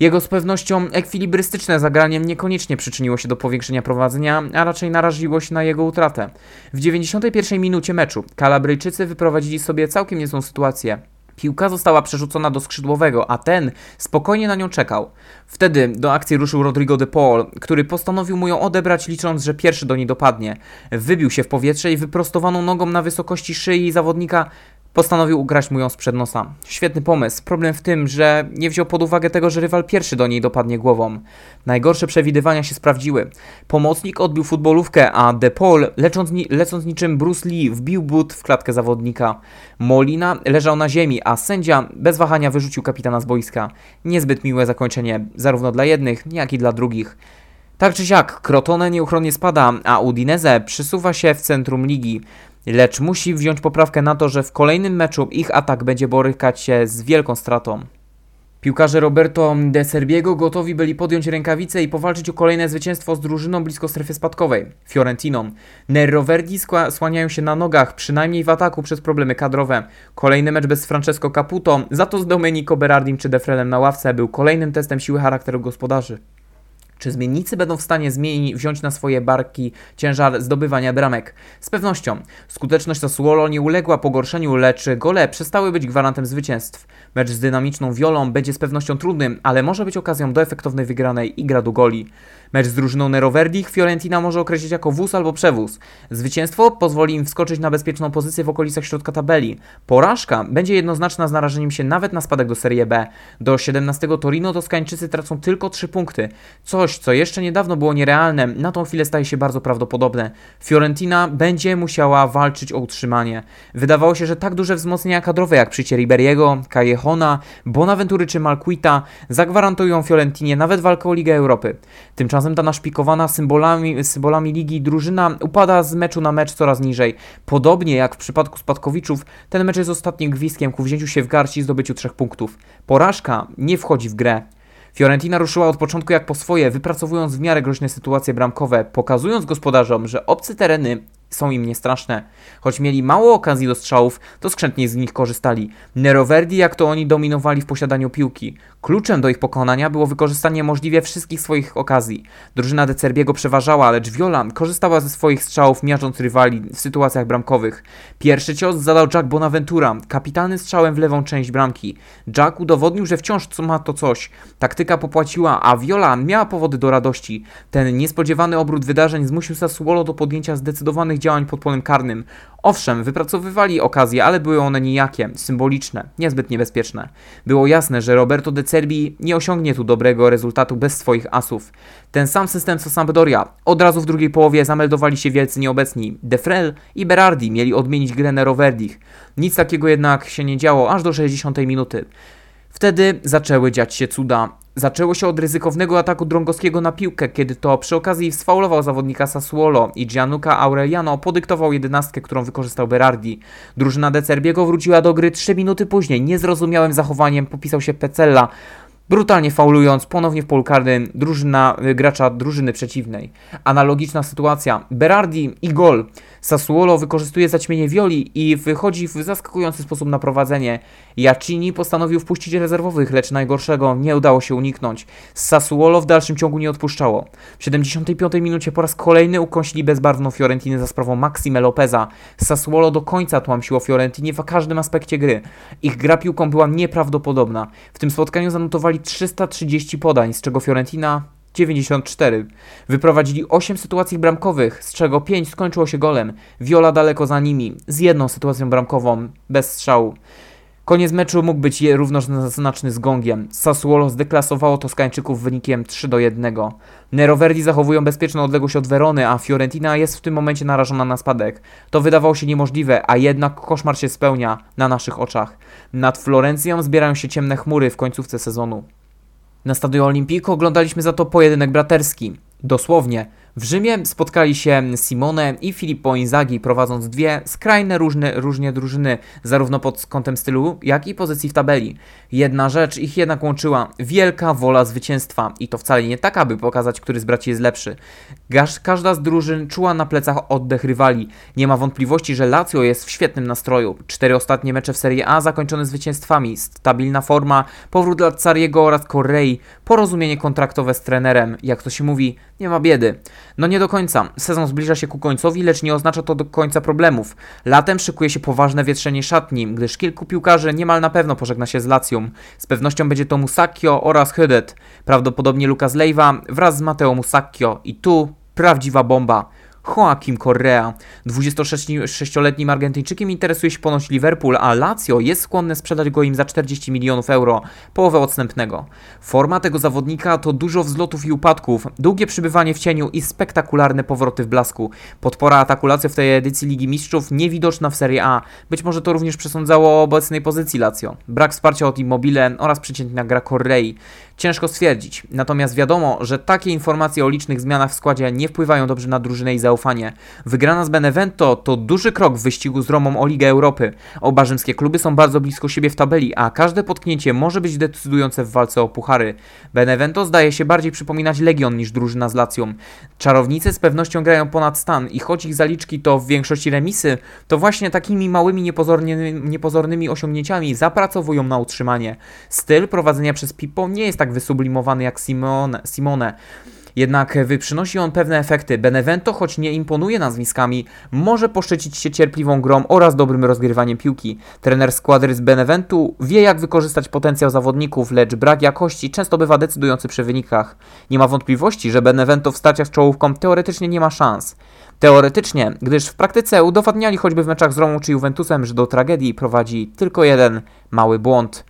Jego z pewnością ekwilibrystyczne zagranie niekoniecznie przyczyniło się do powiększenia prowadzenia, a raczej naraziło się na jego utratę. W dziewięćdziesiątej pierwszej minucie meczu Kalabryjczycy wyprowadzili sobie całkiem niezłą sytuację. Piłka została przerzucona do skrzydłowego, a ten spokojnie na nią czekał. Wtedy do akcji ruszył Rodrigo De Paul, który postanowił mu ją odebrać, licząc, że pierwszy do niej dopadnie. Wybił się w powietrze i wyprostowaną nogą na wysokości szyi zawodnika Postanowił ugrać mu ją sprzed nosa. Świetny pomysł. Problem w tym, że nie wziął pod uwagę tego, że rywal pierwszy do niej dopadnie głową. Najgorsze przewidywania się sprawdziły. Pomocnik odbił futbolówkę, a De Paul, lecąc, lecąc niczym Bruce Lee, wbił but w klatkę zawodnika. Molina leżał na ziemi, a sędzia bez wahania wyrzucił kapitana z boiska. Niezbyt miłe zakończenie, zarówno dla jednych, jak i dla drugich. Tak czy siak, Crotone nieuchronnie spada, a Udinese przesuwa się w centrum ligi. Lecz musi wziąć poprawkę na to, że w kolejnym meczu ich atak będzie borykać się z wielką stratą. Piłkarze Roberto De Serbiego gotowi byli podjąć rękawice i powalczyć o kolejne zwycięstwo z drużyną blisko strefy spadkowej, Fiorentiną. Nerroverdi słaniają się na nogach, przynajmniej w ataku przez problemy kadrowe. Kolejny mecz bez Francesco Caputo, za to z Domenico Berardim czy Defrelem na ławce był kolejnym testem siły charakteru gospodarzy. Czy zmiennicy będą w stanie zmieni, wziąć na swoje barki ciężar zdobywania bramek? Z pewnością. Skuteczność Sassuolo nie uległa pogorszeniu, lecz gole przestały być gwarantem zwycięstw. Mecz z dynamiczną Violą będzie z pewnością trudnym, ale może być okazją do efektownej wygranej i gradu goli. Mecz z drużyną Neroverdich Fiorentina może określić jako wóz albo przewóz. Zwycięstwo pozwoli im wskoczyć na bezpieczną pozycję w okolicach środka tabeli. Porażka będzie jednoznaczna z narażeniem się nawet na spadek do Serie B. Do siedemnastego Torino Toskańczycy tracą tylko trzy punkty. Coś, co jeszcze niedawno było nierealne, na tą chwilę staje się bardzo prawdopodobne. Fiorentina będzie musiała walczyć o utrzymanie. Wydawało się, że tak duże wzmocnienia kadrowe jak przyjście Riberiego, Callejona, Bonaventury czy Malquita zagwarantują Fiorentinie nawet walkę o Ligę Europy. Tymczasem ta naszpikowana symbolami, symbolami ligi drużyna upada z meczu na mecz coraz niżej. Podobnie jak w przypadku spadkowiczów, ten mecz jest ostatnim gwizdkiem ku wzięciu się w garści i zdobyciu trzech punktów. Porażka nie wchodzi w grę. Fiorentina ruszyła od początku jak po swoje, wypracowując w miarę groźne sytuacje bramkowe, pokazując gospodarzom, że obce tereny są im niestraszne. Choć mieli mało okazji do strzałów, to skrzętnie z nich korzystali. Neroverdi, jak to oni, dominowali w posiadaniu piłki. Kluczem do ich pokonania było wykorzystanie możliwie wszystkich swoich okazji. Drużyna De Cerbiego przeważała, lecz Viola korzystała ze swoich strzałów, miażdżąc rywali w sytuacjach bramkowych. Pierwszy cios zadał Jack Bonaventura, kapitalny strzałem w lewą część bramki. Jack udowodnił, że wciąż ma to coś. Taktyka popłaciła, a Viola miała powody do radości. Ten niespodziewany obrót wydarzeń zmusił Sassuolo do podjęcia zdecydowanych działań pod polem karnym. Owszem, wypracowywali okazje, ale były one nijakie, symboliczne, niezbyt niebezpieczne. Było jasne, że Roberto De Cerbi nie osiągnie tu dobrego rezultatu bez swoich asów. Ten sam system co Sampdoria. Od razu w drugiej połowie zameldowali się wielcy nieobecni. Defrel i Berardi mieli odmienić grę Neroverdich. Nic takiego jednak się nie działo aż do sześćdziesiątej minuty. Wtedy zaczęły dziać się cuda. Zaczęło się od ryzykownego ataku Drągowskiego na piłkę, kiedy to przy okazji sfaulował zawodnika Sassuolo i Gianluca Aureliano podyktował jedenastkę, którą wykorzystał Berardi. Drużyna De Cerbiego wróciła do gry trzy minuty później. Niezrozumiałym zachowaniem popisał się Pecella, brutalnie faulując ponownie w polu karnym drużyna, gracza drużyny przeciwnej. Analogiczna sytuacja. Berardi i gol. Sassuolo wykorzystuje zaćmienie Violi i wychodzi w zaskakujący sposób na prowadzenie. Jacini postanowił wpuścić rezerwowych, lecz najgorszego nie udało się uniknąć. Sassuolo w dalszym ciągu nie odpuszczało. W siedemdziesiątej piątej minucie po raz kolejny ukąsili bezbarwną Fiorentinę za sprawą Maxime Lopeza. Sassuolo do końca tłamsiło Fiorentinie w każdym aspekcie gry. Ich gra piłką była nieprawdopodobna. W tym spotkaniu zanotowali trzysta trzydzieści podań, z czego Fiorentina dziewięćdziesiąt cztery. Wyprowadzili osiem sytuacji bramkowych, z czego pięć skończyło się golem. Viola daleko za nimi, z jedną sytuacją bramkową, bez strzału. Koniec meczu mógł być równoznaczny z gongiem. Sassuolo zdeklasowało Toskańczyków wynikiem trzy do jednego. Neroverdi zachowują bezpieczną odległość od Werony, a Fiorentina jest w tym momencie narażona na spadek. To wydawało się niemożliwe, a jednak koszmar się spełnia na naszych oczach. Nad Florencją zbierają się ciemne chmury w końcówce sezonu. Na Stadio Olimpico oglądaliśmy za to pojedynek braterski. Dosłownie. W Rzymie spotkali się Simone i Filippo Inzaghi, prowadząc dwie skrajne różne, różne drużyny, zarówno pod kątem stylu, jak i pozycji w tabeli. Jedna rzecz ich jednak łączyła, wielka wola zwycięstwa i to wcale nie tak, aby pokazać, który z braci jest lepszy. Każda z drużyn czuła na plecach oddech rywali. Nie ma wątpliwości, że Lazio jest w świetnym nastroju. Cztery ostatnie mecze w Serie A zakończone zwycięstwami, stabilna forma, powrót dla Sarriego oraz Correi, porozumienie kontraktowe z trenerem, jak to się mówi, nie ma biedy. No nie do końca. Sezon zbliża się ku końcowi, lecz nie oznacza to do końca problemów. Latem szykuje się poważne wietrzenie szatni, gdyż kilku piłkarzy niemal na pewno pożegna się z Lazium. Z pewnością będzie to Musacchio oraz Hödet. Prawdopodobnie Lucas Leiva wraz z Matteo Musacchio. I tu prawdziwa bomba. Joaquim Correa. dwudziestosześcioletnim Argentyńczykiem interesuje się ponoć Liverpool, a Lazio jest skłonne sprzedać go im za czterdzieści milionów euro, połowę odstępnego. Forma tego zawodnika to dużo wzlotów i upadków, długie przybywanie w cieniu i spektakularne powroty w blasku. Podpora ataku Lazio w tej edycji Ligi Mistrzów niewidoczna w Serie A. Być może to również przesądzało o obecnej pozycji Lazio. Brak wsparcia od Immobile oraz przeciętna gra Correi. Ciężko stwierdzić, natomiast wiadomo, że takie informacje o licznych zmianach w składzie nie wpływają dobrze na drużynę i zaufanie. Wygrana z Benevento to duży krok w wyścigu z Romą o Ligę Europy. Oba rzymskie kluby są bardzo blisko siebie w tabeli, a każde potknięcie może być decydujące w walce o puchary. Benevento zdaje się bardziej przypominać Legion niż drużyna z Lazją. Czarownicy z pewnością grają ponad stan i choć ich zaliczki to w większości remisy, to właśnie takimi małymi niepozornymi osiągnięciami zapracowują na utrzymanie. Styl prowadzenia przez Pipo nie jest tak wysublimowany jak Simone, Simone. Jednak przynosi on pewne efekty. Benevento, choć nie imponuje nazwiskami, może poszczycić się cierpliwą grą oraz dobrym rozgrywaniem piłki. Trener składry z Beneventu wie, jak wykorzystać potencjał zawodników, lecz brak jakości często bywa decydujący przy wynikach. Nie ma wątpliwości, że Benevento w starciach z czołówką teoretycznie nie ma szans. Teoretycznie, gdyż w praktyce udowadniali choćby w meczach z Romą czy Juventusem, że do tragedii prowadzi tylko jeden mały błąd.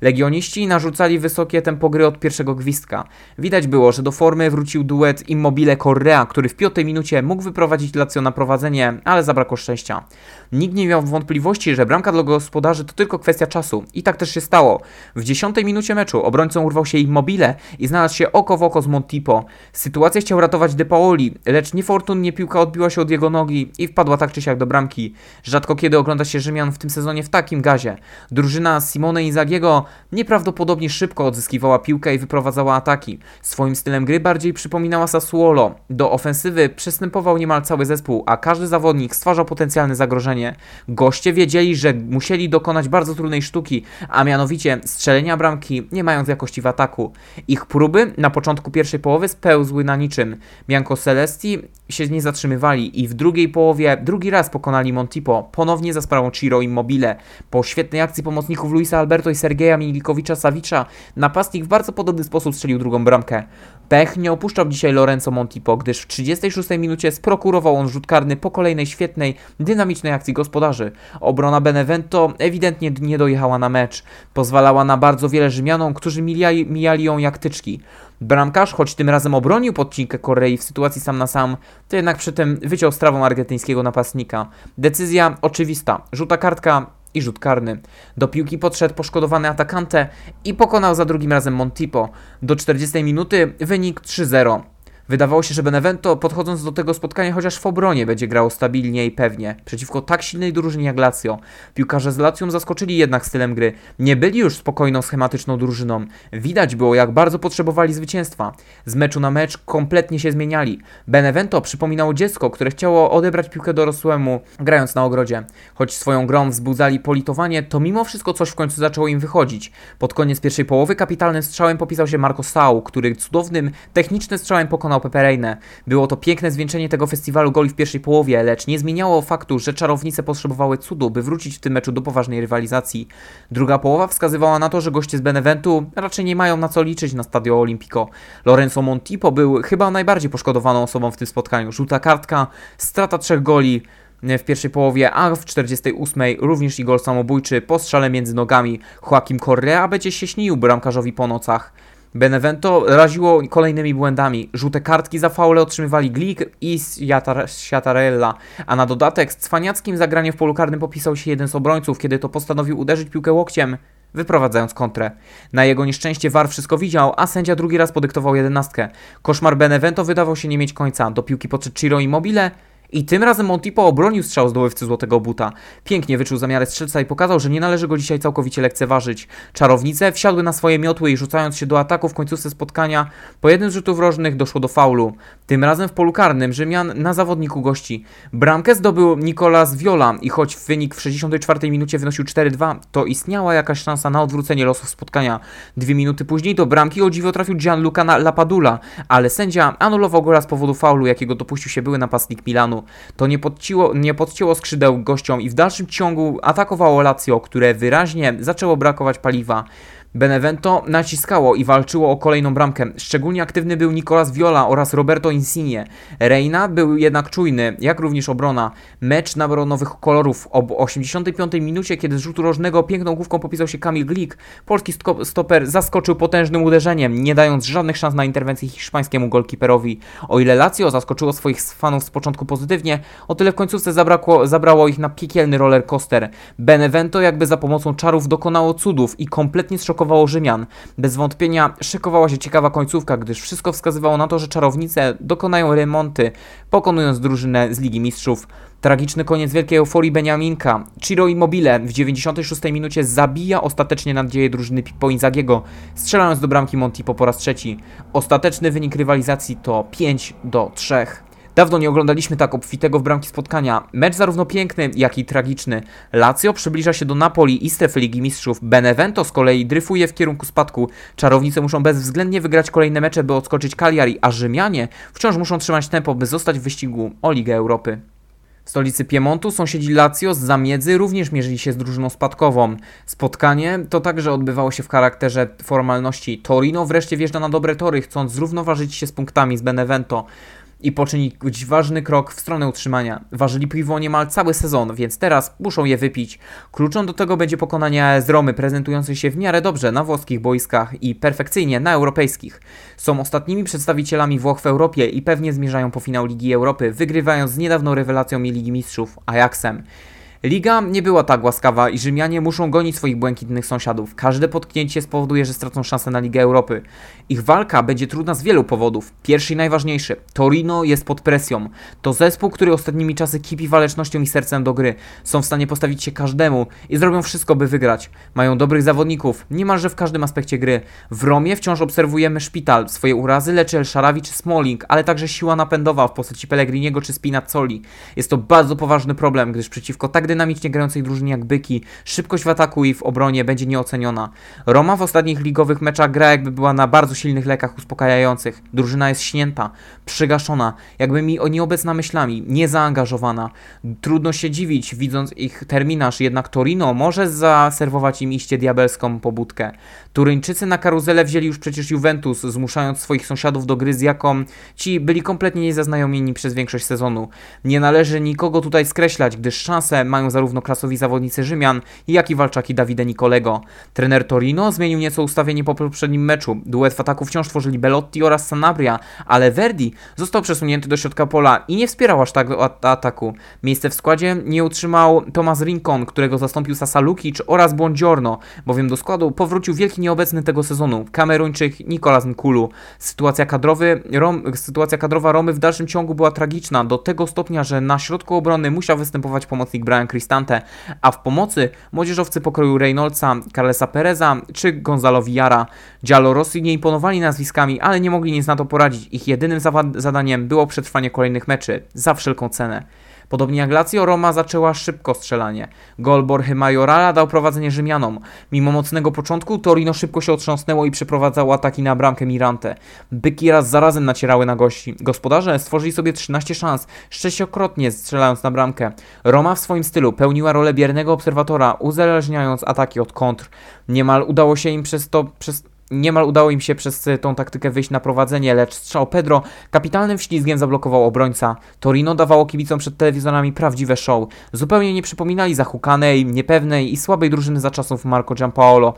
Legioniści narzucali wysokie tempo gry od pierwszego gwizdka. Widać było, że do formy wrócił duet Immobile Correa, który w piątej minucie mógł wyprowadzić Lazio na prowadzenie, ale zabrakło szczęścia. Nikt nie miał wątpliwości, że bramka dla gospodarzy to tylko kwestia czasu. I tak też się stało. W dziesiątej minucie meczu obrońcą urwał się Immobile i znalazł się oko w oko z Montipo. Sytuację chciał ratować De Paoli, lecz niefortunnie piłka odbiła się od jego nogi i wpadła tak czy siak do bramki. Rzadko kiedy ogląda się Rzymian w tym sezonie w takim gazie. Drużyna Simone Inzaghiego nieprawdopodobnie szybko odzyskiwała piłkę i wyprowadzała ataki. Swoim stylem gry bardziej przypominała Sassuolo. Do ofensywy przystępował niemal cały zespół, a każdy zawodnik stwarzał potencjalne zagrożenie. Goście wiedzieli, że musieli dokonać bardzo trudnej sztuki, a mianowicie strzelenia bramki, nie mając jakości w ataku. Ich próby na początku pierwszej połowy spełzły na niczym. Biancocelesti się nie zatrzymywali i w drugiej połowie drugi raz pokonali Montipo, ponownie za sprawą Ciro Immobile. Po świetnej akcji pomocników Luisa Alberto i Sergeja Milikowicza-Sawicza napastnik w bardzo podobny sposób strzelił drugą bramkę. Pech nie opuszczał dzisiaj Lorenzo Montipo, gdyż w trzydziestej szóstej minucie sprokurował on rzut karny po kolejnej świetnej, dynamicznej akcji gospodarzy. Obrona Benevento ewidentnie nie dojechała na mecz. Pozwalała na bardzo wiele Rzymianom, którzy mijali, mijali ją jak tyczki. Bramkarz, choć tym razem obronił podcinkę Correi w sytuacji sam na sam, to jednak przy tym wyciął strawą argentyńskiego napastnika. Decyzja oczywista. Żółta kartka i rzut karny. Do piłki podszedł poszkodowany Atakante i pokonał za drugim razem Montipo. Do czterdziestej minuty wynik trzy zero. Wydawało się, że Benevento, podchodząc do tego spotkania chociaż w obronie, będzie grało stabilnie i pewnie, przeciwko tak silnej drużynie jak Lazio. Piłkarze z Lazium zaskoczyli jednak stylem gry. Nie byli już spokojną, schematyczną drużyną. Widać było, jak bardzo potrzebowali zwycięstwa. Z meczu na mecz kompletnie się zmieniali. Benevento przypominało dziecko, które chciało odebrać piłkę dorosłemu, grając na ogrodzie. Choć swoją grą wzbudzali politowanie, to mimo wszystko coś w końcu zaczęło im wychodzić. Pod koniec pierwszej połowy kapitalnym strzałem popisał się Marco Sau, który cudownym, technicznym strzałem pokonał Pepereinę. Było to piękne zwieńczenie tego festiwalu goli w pierwszej połowie, lecz nie zmieniało faktu, że czarownice potrzebowały cudu, by wrócić w tym meczu do poważnej rywalizacji. Druga połowa wskazywała na to, że goście z Beneventu raczej nie mają na co liczyć na Stadio Olimpico. Lorenzo Montipo był chyba najbardziej poszkodowaną osobą w tym spotkaniu. Żółta kartka, strata trzech goli w pierwszej połowie, a w czterdziestej ósmej również i gol samobójczy po strzale między nogami. Joaquim Correa będzie się śnił bramkarzowi po nocach. Benevento raziło kolejnymi błędami. Żółte kartki za faule otrzymywali Glik i Siatarella, a na dodatek z cwaniackim zagraniem w polu karnym popisał się jeden z obrońców, kiedy to postanowił uderzyć piłkę łokciem, wyprowadzając kontrę. Na jego nieszczęście V A R wszystko widział, a sędzia drugi raz podyktował jedenastkę. Koszmar Benevento wydawał się nie mieć końca. Do piłki podszedł Ciro Immobile i tym razem Montipo obronił strzał z doływcy Złotego Buta. Pięknie wyczuł zamiary strzelca i pokazał, że nie należy go dzisiaj całkowicie lekceważyć. Czarownice wsiadły na swoje miotły i rzucając się do ataku w końcówce spotkania, po jednym z rzutów rożnych doszło do faulu. Tym razem w polu karnym Rzymian na zawodniku gości. Bramkę zdobył Nicolas Viola i choć wynik w sześćdziesiątej czwartej minucie wynosił cztery dwa, to istniała jakaś szansa na odwrócenie losów spotkania. Dwie minuty później do bramki o dziwo trafił Gianluca Lapadula, ale sędzia anulował go raz z powodu faulu, jakiego dopuścił się były napastnik Milanu. To nie podciło, nie podcięło skrzydeł gościom i w dalszym ciągu atakowało Lazio, które wyraźnie zaczęło brakować paliwa. Benevento naciskało i walczyło o kolejną bramkę. Szczególnie aktywny był Nicolas Viola oraz Roberto Insigne. Reina był jednak czujny, jak również obrona. Mecz nabrał nowych kolorów. O osiemdziesiątej piątej minucie, kiedy z rzutu rożnego piękną główką popisał się Kamil Glik, polski stoper zaskoczył potężnym uderzeniem, nie dając żadnych szans na interwencję hiszpańskiemu golkiperowi. O ile Lazio zaskoczyło swoich fanów z początku pozytywnie, o tyle w końcówce zabrakło, zabrało ich na piekielny roller coaster. Benevento jakby za pomocą czarów dokonało cudów i kompletnie zszokowało Rzymian. Bez wątpienia szykowała się ciekawa końcówka, gdyż wszystko wskazywało na to, że czarownice dokonają remonty, pokonując drużynę z Ligi Mistrzów. Tragiczny koniec wielkiej euforii Beniaminka. Ciro Immobile w dziewięćdziesiątej szóstej minucie zabija ostatecznie nadzieję drużyny Pippo Inzagiego, strzelając do bramki Montipo po raz trzeci. Ostateczny wynik rywalizacji to pięć do trzech. Dawno nie oglądaliśmy tak obfitego w bramki spotkania. Mecz zarówno piękny, jak i tragiczny. Lazio przybliża się do Napoli i strefy Ligi Mistrzów. Benevento z kolei dryfuje w kierunku spadku. Czarownice muszą bezwzględnie wygrać kolejne mecze, by odskoczyć Cagliari, a Rzymianie wciąż muszą trzymać tempo, by zostać w wyścigu o Ligę Europy. W stolicy Piemontu sąsiedzi Lazio z Zamiedzy również mierzyli się z drużyną spadkową. Spotkanie to także odbywało się w charakterze formalności. Torino wreszcie wjeżdża na dobre tory, chcąc zrównoważyć się z punktami z Benevento i poczynić ważny krok w stronę utrzymania. Ważyli piwo niemal cały sezon, więc teraz muszą je wypić. Kluczem do tego będzie pokonanie A S Romy, prezentującej się w miarę dobrze na włoskich boiskach i perfekcyjnie na europejskich. Są ostatnimi przedstawicielami Włoch w Europie i pewnie zmierzają po finał Ligi Europy, wygrywając z niedawną rewelacją Ligi Mistrzów Ajaxem. Liga nie była tak łaskawa i Rzymianie muszą gonić swoich błękitnych sąsiadów. Każde potknięcie spowoduje, że stracą szansę na Ligę Europy. Ich walka będzie trudna z wielu powodów. Pierwszy i najważniejszy. Torino jest pod presją. To zespół, który ostatnimi czasy kipi walecznością i sercem do gry. Są w stanie postawić się każdemu i zrobią wszystko, by wygrać. Mają dobrych zawodników, niemalże w każdym aspekcie gry. W Romie wciąż obserwujemy szpital. Swoje urazy leczy El Sharawi czy Smalling, ale także siła napędowa w postaci Pellegriniego czy Spinazzoli. Jest to bardzo poważny problem, gdyż przeciwko tak dynamicznie grającej drużynie jak byki, szybkość w ataku i w obronie będzie nieoceniona. Roma w ostatnich ligowych meczach gra jakby była na bardzo silnych lekach uspokajających. Drużyna jest śnięta, przygaszona, jakby mi nieobecna myślami, niezaangażowana. Trudno się dziwić, widząc ich terminarz, jednak Torino może zaserwować im iście diabelską pobudkę. Turyńczycy na karuzelę wzięli już przecież Juventus, zmuszając swoich sąsiadów do gry, z jaką ci byli kompletnie niezaznajomieni przez większość sezonu. Nie należy nikogo tutaj skreślać, gdyż szanse ma mają zarówno klasowi zawodnicy Rzymian, jak i walczaki Davide Nicolego. Trener Torino zmienił nieco ustawienie po poprzednim meczu. Duet w ataku wciąż tworzyli Belotti oraz Sanabria, ale Verdi został przesunięty do środka pola i nie wspierał aż tak ataku. Miejsce w składzie nie utrzymał Tomasz Rincon, którego zastąpił Sasa Lukic oraz Bongiorno, bowiem do składu powrócił wielki nieobecny tego sezonu, Kameruńczyk Nicolas Nkulu. Sytuacja, kadrowy, Rom, sytuacja kadrowa Romy w dalszym ciągu była tragiczna, do tego stopnia, że na środku obrony musiał występować pomocnik Brian Cristante, a w pomocy młodzieżowcy pokroju Reynoldsa, Carlesa Pereza czy Gonzalo Villara. Giallorossi nie imponowali nazwiskami, ale nie mogli nic na to poradzić. Ich jedynym zadaniem było przetrwanie kolejnych meczy za wszelką cenę. Podobnie jak Lazio, Roma zaczęła szybko strzelanie. Gol Borchy Majorala dał prowadzenie Rzymianom. Mimo mocnego początku Torino szybko się otrząsnęło i przeprowadzało ataki na bramkę Mirante. Byki raz za razem nacierały na gości. Gospodarze stworzyli sobie trzynaście szans, sześciokrotnie strzelając na bramkę. Roma w swoim stylu pełniła rolę biernego obserwatora, uzależniając ataki od kontr. Niemal udało się im przez to... Przez Niemal udało im się przez tą taktykę wyjść na prowadzenie, lecz strzał Pedro kapitalnym wślizgiem zablokował obrońca. Torino dawało kibicom przed telewizorami prawdziwe show. Zupełnie nie przypominali zahukanej, niepewnej i słabej drużyny za czasów Marco Giampaolo.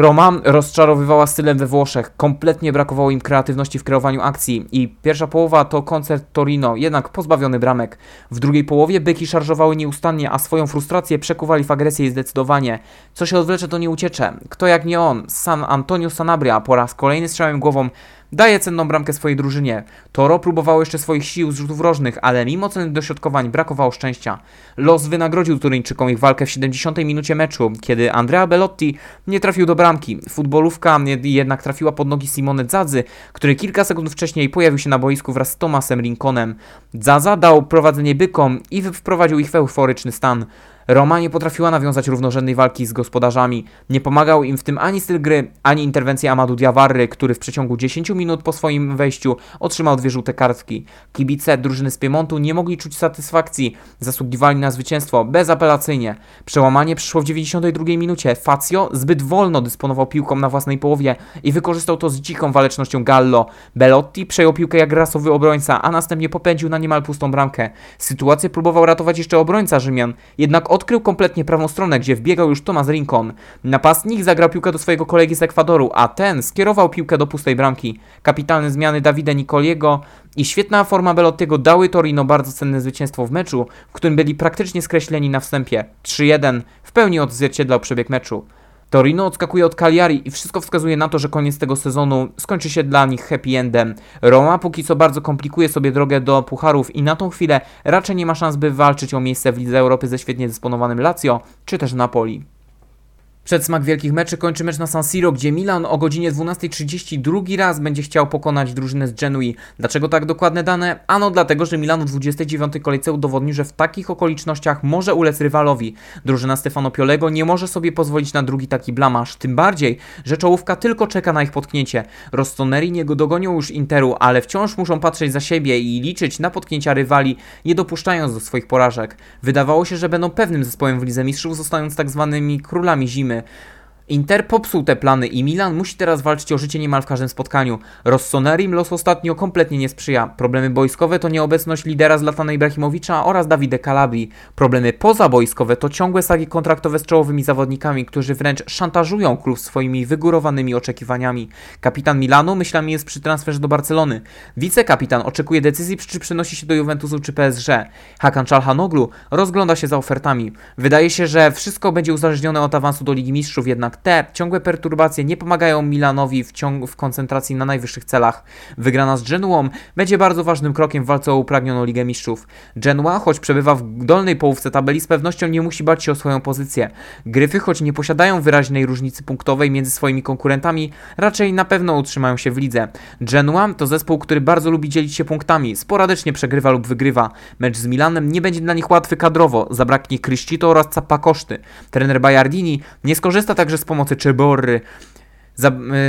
Roma rozczarowywała stylem we Włoszech, kompletnie brakowało im kreatywności w kreowaniu akcji i pierwsza połowa to koncert Torino, jednak pozbawiony bramek. W drugiej połowie byki szarżowały nieustannie, a swoją frustrację przekuwali w agresję i zdecydowanie. Co się odwlecze, to nie uciecze. Kto jak nie on, sam Antonio Sanabria po raz kolejny strzałem głową daje cenną bramkę swojej drużynie. Toro próbowało jeszcze swoich sił z rzutów rożnych, ale mimo cennych dośrodkowań brakowało szczęścia. Los wynagrodził Turyńczykom ich walkę w siedemdziesiątej minucie meczu, kiedy Andrea Belotti nie trafił do bramki. Futbolówka jednak trafiła pod nogi Simone Dzadzy, który kilka sekund wcześniej pojawił się na boisku wraz z Tomasem Rinconem. Dzadza dał prowadzenie bykom i wprowadził ich w euforyczny stan. Roma nie potrafiła nawiązać równorzędnej walki z gospodarzami. Nie pomagał im w tym ani styl gry, ani interwencja Amadou Diawary, który w przeciągu dziesięciu minut po swoim wejściu otrzymał dwie żółte kartki. Kibice drużyny z Piemontu nie mogli czuć satysfakcji. Zasługiwali na zwycięstwo bezapelacyjnie. Przełamanie przyszło w dziewięćdziesiątej drugiej minucie. Fazio zbyt wolno dysponował piłką na własnej połowie i wykorzystał to z dziką walecznością Gallo. Belotti przejął piłkę jak rasowy obrońca, a następnie popędził na niemal pustą bramkę. Sytuację próbował ratować jeszcze obrońca Rzymian, jednak odkrył kompletnie prawą stronę, gdzie wbiegał już Tomasz Rincon. Napastnik zagrał piłkę do swojego kolegi z Ekwadoru, a ten skierował piłkę do pustej bramki. Kapitalne zmiany Davide Nicoliego i świetna forma Belottiego dały Torino bardzo cenne zwycięstwo w meczu, w którym byli praktycznie skreśleni na wstępie. trzy jeden w pełni odzwierciedlał przebieg meczu. Torino odskakuje od Cagliari i wszystko wskazuje na to, że koniec tego sezonu skończy się dla nich happy endem. Roma póki co bardzo komplikuje sobie drogę do pucharów i na tą chwilę raczej nie ma szans, by walczyć o miejsce w Lidze Europy ze świetnie dysponowanym Lazio czy też Napoli. Przedsmak wielkich meczy kończy mecz na San Siro, gdzie Milan o godzinie dwunastej trzydzieści drugi raz będzie chciał pokonać drużynę z Genui. Dlaczego tak dokładne dane? Ano dlatego, że Milan w dwudziestej dziewiątej kolejce udowodnił, że w takich okolicznościach może ulec rywalowi. Drużyna Stefano Piolego nie może sobie pozwolić na drugi taki blamaż, tym bardziej, że czołówka tylko czeka na ich potknięcie. Rossoneri nie dogonią już Interu, ale wciąż muszą patrzeć za siebie i liczyć na potknięcia rywali, nie dopuszczając do swoich porażek. Wydawało się, że będą pewnym zespołem w Lidze Mistrzów, zostając tak zwanymi królami zimy. Inter popsuł te plany i Milan musi teraz walczyć o życie niemal w każdym spotkaniu. Rossonerim los ostatnio kompletnie nie sprzyja. Problemy boiskowe to nieobecność lidera Zlatana Ibrahimowicza oraz Davide Calabrii. Problemy pozaboiskowe to ciągłe sagi kontraktowe z czołowymi zawodnikami, którzy wręcz szantażują klub swoimi wygórowanymi oczekiwaniami. Kapitan Milanu myślami jest przy transferze do Barcelony. Wicekapitan oczekuje decyzji, czy przenosi się do Juventusu czy P S G. Hakan Çalhanoğlu rozgląda się za ofertami. Wydaje się, że wszystko będzie uzależnione od awansu do Ligi Mistrzów, jednak te ciągłe perturbacje nie pomagają Milanowi w, ciąg- w koncentracji na najwyższych celach. Wygrana z Genuą będzie bardzo ważnym krokiem w walce o upragnioną Ligę Mistrzów. Genua, choć przebywa w dolnej połówce tabeli, z pewnością nie musi bać się o swoją pozycję. Gryfy, choć nie posiadają wyraźnej różnicy punktowej między swoimi konkurentami, raczej na pewno utrzymają się w lidze. Genua to zespół, który bardzo lubi dzielić się punktami, sporadycznie przegrywa lub wygrywa. Mecz z Milanem nie będzie dla nich łatwy kadrowo, zabraknie Cristito oraz Capakoszty. Trener Bajardini nie skorzysta także z pomocy Czeborry.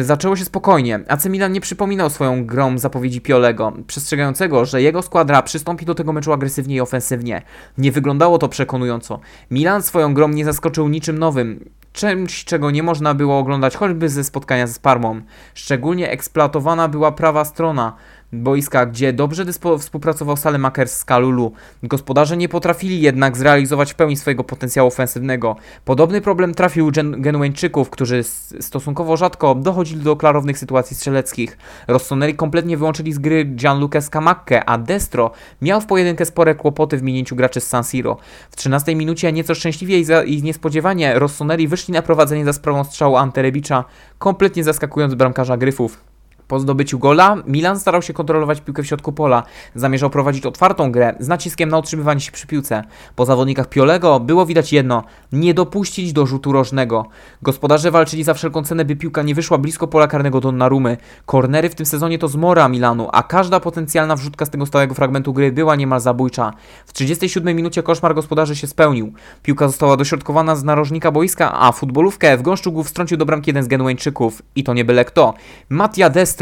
Zaczęło się spokojnie. A C Milan nie przypominał swoją grą zapowiedzi Piolego, przestrzegającego, że jego składra przystąpi do tego meczu agresywnie i ofensywnie. Nie wyglądało to przekonująco. Milan swoją grą nie zaskoczył niczym nowym, czymś, czego nie można było oglądać choćby ze spotkania z Parmą. Szczególnie eksploatowana była prawa strona boiska, gdzie dobrze dyspo- współpracował Salemaker z Kalulu. Gospodarze nie potrafili jednak zrealizować w pełni swojego potencjału ofensywnego. Podobny problem trafił Gen- Genueńczyków, którzy stosunkowo rzadko dochodzili do klarownych sytuacji strzeleckich. Rossoneri kompletnie wyłączyli z gry Gianluca Scamacca, a Destro miał w pojedynkę spore kłopoty w minięciu graczy z San Siro. W trzynastej minucie nieco szczęśliwie i, za- i niespodziewanie Rossoneri wyszli na prowadzenie za sprawą strzału Ante Rebicia, kompletnie zaskakując bramkarza Gryfów. Po zdobyciu gola Milan starał się kontrolować piłkę w środku pola. Zamierzał prowadzić otwartą grę z naciskiem na utrzymywanie się przy piłce. Po zawodnikach Piolego było widać jedno – nie dopuścić do rzutu rożnego. Gospodarze walczyli za wszelką cenę, by piłka nie wyszła blisko pola karnego Donnarumy. Kornery w tym sezonie to zmora Milanu, a każda potencjalna wrzutka z tego stałego fragmentu gry była niemal zabójcza. W trzydziestej siódmej minucie koszmar gospodarzy się spełnił. Piłka została dośrodkowana z narożnika boiska, a futbolówkę w gąszczu głów strącił do bramki jeden z Genueńczyków. I to nie byle kto – Mattia Destro,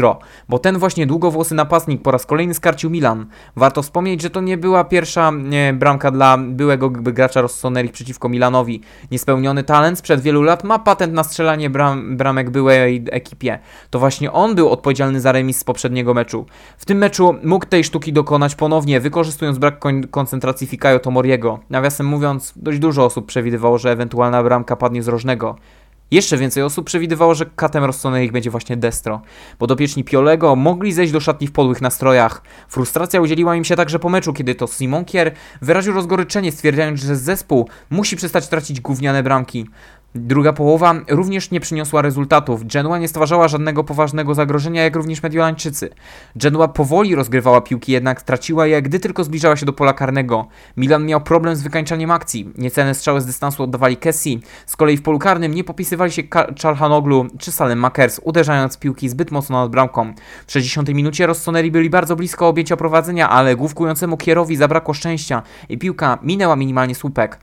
bo ten właśnie długowłosy napastnik po raz kolejny skarcił Milan. Warto wspomnieć, że to nie była pierwsza e, bramka dla byłego gracza Rossoneri przeciwko Milanowi. Niespełniony talent sprzed wielu lat ma patent na strzelanie bram, bramek byłej ekipie. To właśnie on był odpowiedzialny za remis z poprzedniego meczu. W tym meczu mógł tej sztuki dokonać ponownie, wykorzystując brak kon- koncentracji Fikayo Tomoriego. Nawiasem mówiąc, dość dużo osób przewidywało, że ewentualna bramka padnie z rożnego. Jeszcze więcej osób przewidywało, że katem Rossonerich będzie właśnie Destro. Podopieczni Piolego mogli zejść do szatni w podłych nastrojach. Frustracja udzieliła im się także po meczu, kiedy to Simon Kier wyraził rozgoryczenie, stwierdzając, że zespół musi przestać tracić gówniane bramki. Druga połowa również nie przyniosła rezultatów. Genua nie stwarzała żadnego poważnego zagrożenia, jak również Mediolańczycy. Genua powoli rozgrywała piłki, jednak traciła je, gdy tylko zbliżała się do pola karnego. Milan miał problem z wykańczaniem akcji. Niecelne strzały z dystansu oddawali Kessi. Z kolei w polu karnym nie popisywali się Çalhanoğlu czy Salemakers, uderzając piłki zbyt mocno nad bramką. W sześćdziesiątej minucie Rossoneri byli bardzo blisko objęcia prowadzenia, ale główkującemu Kierowi zabrakło szczęścia i piłka minęła minimalnie słupek.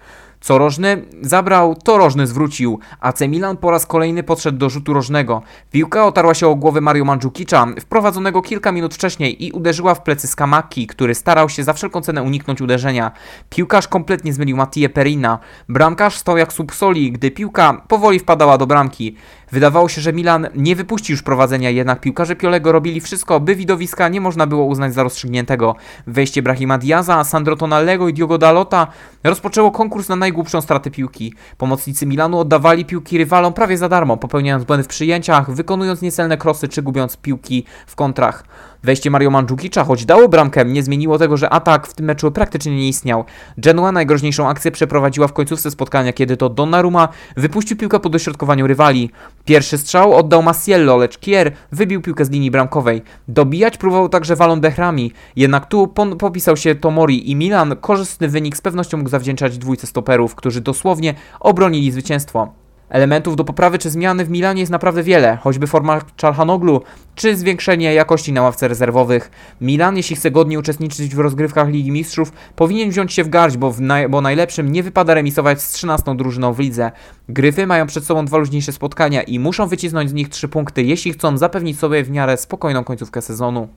Co rożny zabrał, to rożny zwrócił. A C Milan po raz kolejny podszedł do rzutu rożnego. Piłka otarła się o głowę Mario Mandzukicia, wprowadzonego kilka minut wcześniej i uderzyła w plecy Skamaki, który starał się za wszelką cenę uniknąć uderzenia. Piłkarz kompletnie zmylił Mattię Perina. Bramkarz stał jak słup soli, gdy piłka powoli wpadała do bramki. Wydawało się, że Milan nie wypuści już prowadzenia, jednak piłkarze Piolego robili wszystko, by widowiska nie można było uznać za rozstrzygniętego. Wejście Brahima Diaza, Sandro Tonallego i Diogo Dalota rozpoczęło konkurs na najgłupszą stratę piłki. Pomocnicy Milanu oddawali piłki rywalom prawie za darmo, popełniając błędy w przyjęciach, wykonując niecelne krosy czy gubiąc piłki w kontrach. Wejście Mario Mandzukicia, choć dało bramkę, nie zmieniło tego, że atak w tym meczu praktycznie nie istniał. Genua najgroźniejszą akcję przeprowadziła w końcówce spotkania, kiedy to Donnarumma wypuścił piłkę po dośrodkowaniu rywali. Pierwszy strzał oddał Masiello, lecz Kier wybił piłkę z linii bramkowej. Dobijać próbował także Valon Dehrami, jednak tu popisał się Tomori i Milan korzystny wynik z pewnością mógł zawdzięczać dwójce stoperów, którzy dosłownie obronili zwycięstwo. Elementów do poprawy czy zmiany w Milanie jest naprawdę wiele, choćby forma Calhanoglu czy zwiększenie jakości na ławce rezerwowych. Milan, jeśli chce godnie uczestniczyć w rozgrywkach Ligi Mistrzów, powinien wziąć się w garść, bo, w naj bo najlepszym nie wypada remisować z trzynastą drużyną w lidze. Gryfy mają przed sobą dwa luźniejsze spotkania i muszą wycisnąć z nich trzy punkty, jeśli chcą zapewnić sobie w miarę spokojną końcówkę sezonu.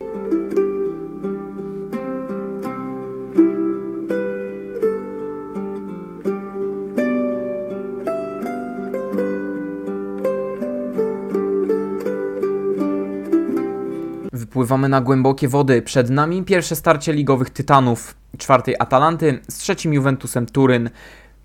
Pływamy na głębokie wody. Przed nami pierwsze starcie ligowych tytanów, czwartej Atalanty z trzecim Juventusem Turyn.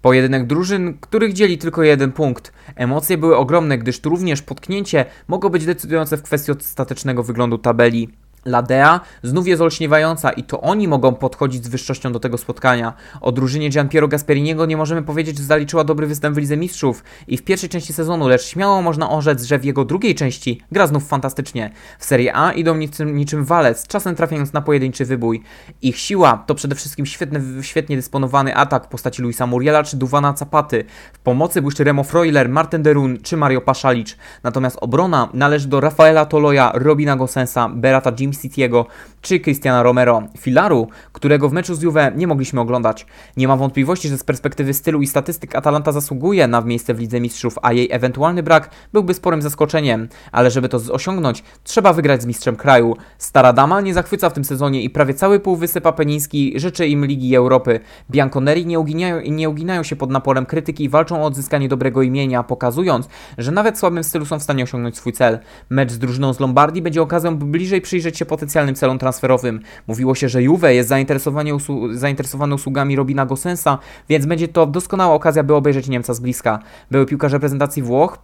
Pojedynek drużyn, których dzieli tylko jeden punkt. Emocje były ogromne, gdyż tu również potknięcie mogło być decydujące w kwestii ostatecznego wyglądu tabeli. Ladea znów jest olśniewająca i to oni mogą podchodzić z wyższością do tego spotkania. O drużynie Gianpiero Gasperiniego nie możemy powiedzieć, że zaliczyła dobry występ w Lidze Mistrzów i w pierwszej części sezonu, lecz śmiało można orzec, że w jego drugiej części gra znów fantastycznie. W Serie A idą niczym, niczym walec, czasem trafiając na pojedynczy wybój. Ich siła to przede wszystkim świetny, świetnie dysponowany atak w postaci Luisa Muriela czy Duwana Zapaty. W pomocy błyszczy Remo Freuler, Martin Derun czy Mario Paszalicz. Natomiast obrona należy do Rafaela Toloja, Robina Gosensa, Berata Jim Citiego czy Cristiana Romero, filaru, którego w meczu z Juve nie mogliśmy oglądać. Nie ma wątpliwości, że z perspektywy stylu i statystyk Atalanta zasługuje na miejsce w Lidze Mistrzów, a jej ewentualny brak byłby sporym zaskoczeniem, ale żeby to osiągnąć, trzeba wygrać z mistrzem kraju. Stara dama nie zachwyca w tym sezonie i prawie cały półwysep apeniński życzy im Ligi Europy. Bianconeri nie uginają, nie uginają się pod naporem krytyki i walczą o odzyskanie dobrego imienia, pokazując, że nawet w słabym stylu są w stanie osiągnąć swój cel. Mecz z drużyną z Lombardii będzie okazją bliżej przyjrzeć się potencjalnym celom transferowym. Mówiło się, że Juve jest usłu zainteresowane usługami Robina Gosensa, więc będzie to doskonała okazja, by obejrzeć Niemca z bliska. Były piłkarz reprezentacji Włoch,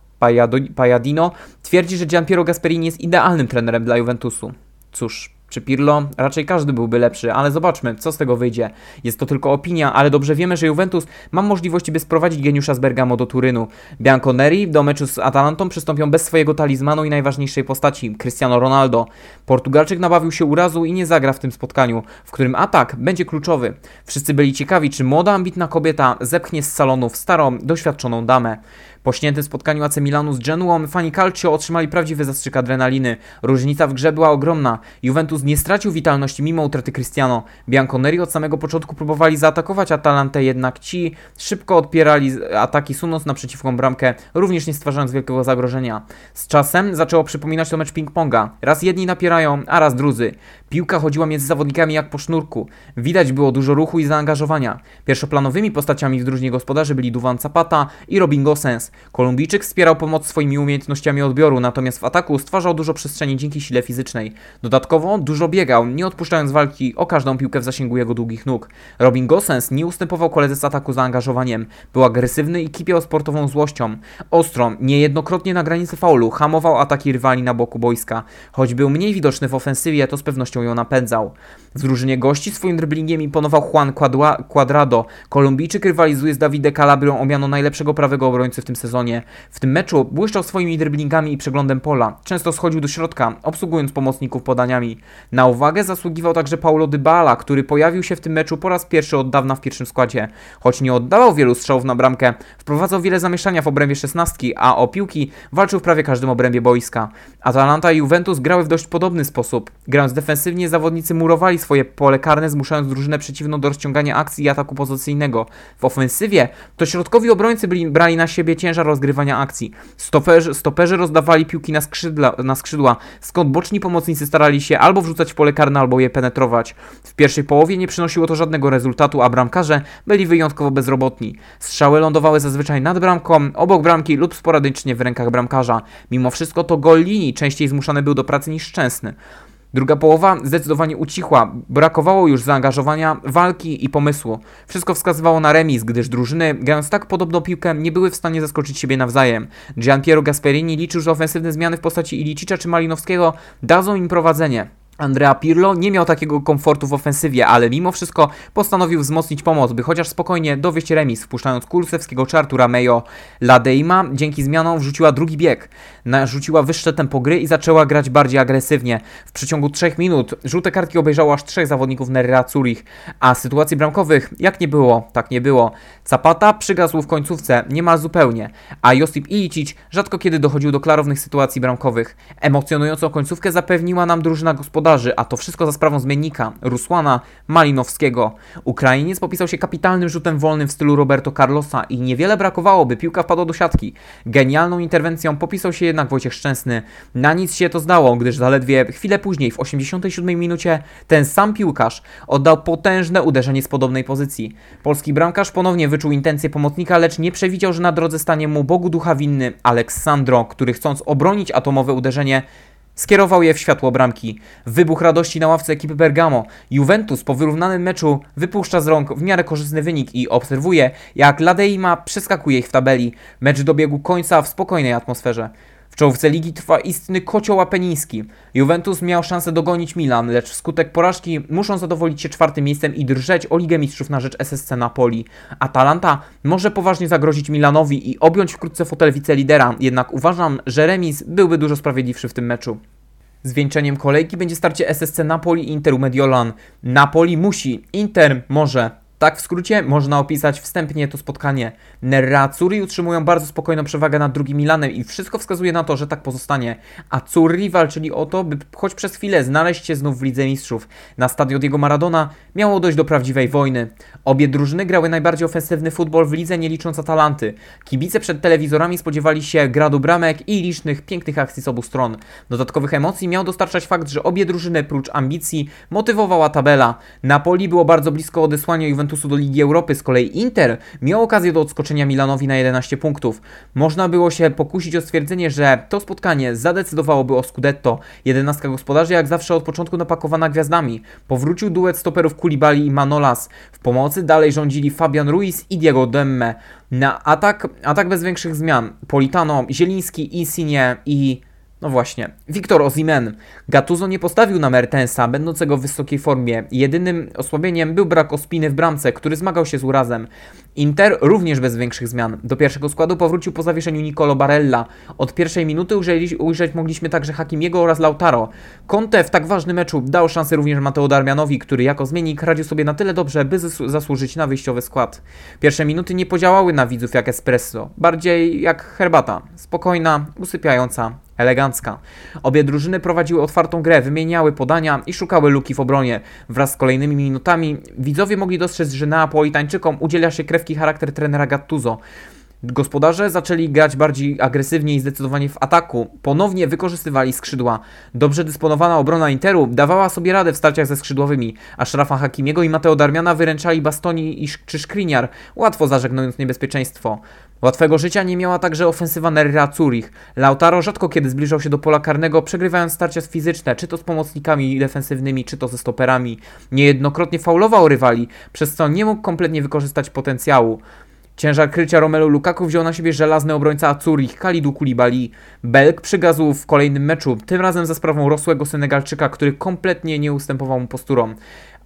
Palladino, twierdzi, że Gianpiero Gasperini jest idealnym trenerem dla Juventusu. Cóż, czy Pirlo? Raczej każdy byłby lepszy, ale zobaczmy, co z tego wyjdzie. Jest to tylko opinia, ale dobrze wiemy, że Juventus ma możliwości, by sprowadzić geniusza z Bergamo do Turynu. Bianconeri do meczu z Atalantą przystąpią bez swojego talizmanu i najważniejszej postaci, Cristiano Ronaldo. Portugalczyk nabawił się urazu i nie zagra w tym spotkaniu, w którym atak będzie kluczowy. Wszyscy byli ciekawi, czy młoda, ambitna kobieta zepchnie z salonów starą, doświadczoną damę. Po śniętym spotkaniu A C Milanu z Genuą fani Calcio otrzymali prawdziwy zastrzyk adrenaliny. Różnica w grze była ogromna. Juventus nie stracił witalności mimo utraty Cristiano. Bianconeri od samego początku próbowali zaatakować Atalantę, jednak ci szybko odpierali ataki, sunąc naprzeciwką bramkę, również nie stwarzając wielkiego zagrożenia. Z czasem zaczęło przypominać to mecz ping-ponga. Raz jedni napierają, a raz drudzy. Piłka chodziła między zawodnikami jak po sznurku. Widać było dużo ruchu i zaangażowania. Pierwszoplanowymi postaciami w drużynie gospodarzy byli Duwan Zapata i Robin Gosens. Kolumbijczyk wspierał pomoc swoimi umiejętnościami odbioru, natomiast w ataku stwarzał dużo przestrzeni dzięki sile fizycznej. Dodatkowo dużo biegał, nie odpuszczając walki o każdą piłkę w zasięgu jego długich nóg. Robin Gosens nie ustępował koledze z ataku zaangażowaniem. Był agresywny i kipiał sportową złością. Ostro, niejednokrotnie na granicy faulu, hamował ataki rywali na boku boiska. Choć był mniej widoczny w ofensywie, to z pewnością ją napędzał. W drużynie gości swoim driblingiem imponował Juan Cuadrado. Kolumbijczyk rywalizuje z Davide Calabrią o miano najlepszego prawego obrońcy w tym sezonie. W tym meczu błyszczał swoimi driblingami i przeglądem pola. Często schodził do środka, obsługując pomocników podaniami. Na uwagę zasługiwał także Paulo Dybala, który pojawił się w tym meczu po raz pierwszy od dawna w pierwszym składzie. Choć nie oddawał wielu strzałów na bramkę, wprowadzał wiele zamieszania w obrębie szesnastki, a o piłki walczył w prawie każdym obrębie boiska. Atalanta i Juventus grały w dość podobny sposób. Grając defensywnie, zawodnicy murowali swoje pole karne, zmuszając drużynę przeciwną do rozciągania akcji i ataku pozycyjnego. W ofensywie to środkowi obrońcy byli, brali na siebie ciężar rozgrywania akcji. Stoperzy, stoperzy rozdawali piłki na skrzydła, na skrzydła, skąd boczni pomocnicy starali się albo wrzucać w pole karne, albo je penetrować. W pierwszej połowie nie przynosiło to żadnego rezultatu, a bramkarze byli wyjątkowo bezrobotni. Strzały lądowały zazwyczaj nad bramką, obok bramki lub sporadycznie w rękach bramkarza. Mimo wszystko to gol linii częściej zmuszany był do pracy niż szczęsny. Druga połowa zdecydowanie ucichła, brakowało już zaangażowania, walki i pomysłu. Wszystko wskazywało na remis, gdyż drużyny, grając tak podobną piłkę, nie były w stanie zaskoczyć siebie nawzajem. Gianpiero Gasperini liczył, że ofensywne zmiany w postaci Ilicicza czy Malinowskiego dadzą im prowadzenie. Andrea Pirlo nie miał takiego komfortu w ofensywie, ale mimo wszystko postanowił wzmocnić pomoc, by chociaż spokojnie dowieść remis, wpuszczając kursewskiego czy Artura Mejo. La Deima dzięki zmianom wrzuciła drugi bieg, narzuciła wyższe tempo gry i zaczęła grać bardziej agresywnie. W przeciągu trzech minut żółte kartki obejrzało aż trzech zawodników Nerazzurich, a sytuacji bramkowych jak nie było, tak nie było. Zapata przygasł w końcówce niemal zupełnie, a Josip Ilicic rzadko kiedy dochodził do klarownych sytuacji bramkowych. Emocjonującą końcówkę zapewniła nam drużyna gospodarcza, a to wszystko za sprawą zmiennika Rusłana Malinowskiego. Ukrainiec popisał się kapitalnym rzutem wolnym w stylu Roberto Carlosa i niewiele brakowało, by piłka wpadła do siatki. Genialną interwencją popisał się jednak Wojciech Szczęsny. Na nic się to zdało, gdyż zaledwie chwilę później, w osiemdziesiątej siódmej minucie, ten sam piłkarz oddał potężne uderzenie z podobnej pozycji. Polski bramkarz ponownie wyczuł intencje pomocnika, lecz nie przewidział, że na drodze stanie mu Bogu ducha winny Aleksandro, który chcąc obronić atomowe uderzenie, skierował je w światło bramki. Wybuch radości na ławce ekipy Bergamo. Juventus po wyrównanym meczu wypuszcza z rąk w miarę korzystny wynik i obserwuje, jak La Deima przeskakuje ich w tabeli. Mecz dobiegł końca w spokojnej atmosferze. W czołówce ligi trwa istny kocioł apeniński. Juventus miał szansę dogonić Milan, lecz wskutek porażki muszą zadowolić się czwartym miejscem i drżeć o Ligę Mistrzów na rzecz S S C Napoli. Atalanta może poważnie zagrozić Milanowi i objąć wkrótce fotel wicelidera, jednak uważam, że remis byłby dużo sprawiedliwszy w tym meczu. Zwieńczeniem kolejki będzie starcie S S C Napoli i Interu Mediolan. Napoli musi, Inter może. Tak w skrócie można opisać wstępnie to spotkanie. Nerazzurri utrzymują bardzo spokojną przewagę nad drugim Milanem i wszystko wskazuje na to, że tak pozostanie. Azzurri walczyli o to, by choć przez chwilę znaleźć się znów w Lidze Mistrzów. Na Stadio Diego Maradona miało dojść do prawdziwej wojny. Obie drużyny grały najbardziej ofensywny futbol w lidze, nie licząc Atalanty. Kibice przed telewizorami spodziewali się gradu bramek i licznych pięknych akcji z obu stron. Dodatkowych emocji miał dostarczać fakt, że obie drużyny prócz ambicji motywowała tabela. Napoli było bardzo blisko odesłania Juventusu do Ligi Europy, z kolei Inter miał okazję do odskoczenia Milanowi na jedenaście punktów. Można było się pokusić o stwierdzenie, że to spotkanie zadecydowałoby o Scudetto. Jedenastka gospodarzy jak zawsze od początku napakowana gwiazdami. Powrócił duet stoperów Koulibaly i Manolas. W pomocy dalej rządzili Fabian Ruiz i Diego Demme. Na atak, atak bez większych zmian. Politano, Zieliński, Insigne i... No właśnie, Victor Osimhen. Gattuso nie postawił na Mertensa, będącego w wysokiej formie. Jedynym osłabieniem był brak Ospiny w bramce, który zmagał się z urazem. Inter również bez większych zmian. Do pierwszego składu powrócił po zawieszeniu Nicolo Barella. Od pierwszej minuty ujrzeć, ujrzeć mogliśmy także Hakimiego oraz Lautaro. Conte w tak ważnym meczu dał szansę również Mateo Darmianowi, który jako zmiennik radził sobie na tyle dobrze, by zasłużyć na wyjściowy skład. Pierwsze minuty nie podziałały na widzów jak espresso, bardziej jak herbata. Spokojna, usypiająca, elegancka. Obie drużyny prowadziły otwartą grę, wymieniały podania i szukały luki w obronie. Wraz z kolejnymi minutami widzowie mogli dostrzec, że Neapolitańczykom udziela się krewki charakter trenera Gattuso. Gospodarze zaczęli grać bardziej agresywnie i zdecydowanie w ataku. Ponownie wykorzystywali skrzydła. Dobrze dysponowana obrona Interu dawała sobie radę w starciach ze skrzydłowymi, a Szrafa Hakimiego i Mateo Darmiana wyręczali Bastoni czy Skriniar, łatwo zażegnując niebezpieczeństwo. Łatwego życia nie miała także ofensywa Nerazzurri. Lautaro rzadko kiedy zbliżał się do pola karnego, przegrywając starcia fizyczne, czy to z pomocnikami defensywnymi, czy to ze stoperami. Niejednokrotnie faulował rywali, przez co nie mógł kompletnie wykorzystać potencjału. Ciężar krycia Romelu Lukaku wziął na siebie żelazny obrońca Azzurrich, Khalidu Koulibaly. Belg przygasł w kolejnym meczu, tym razem za sprawą rosłego Senegalczyka, który kompletnie nie ustępował mu posturom.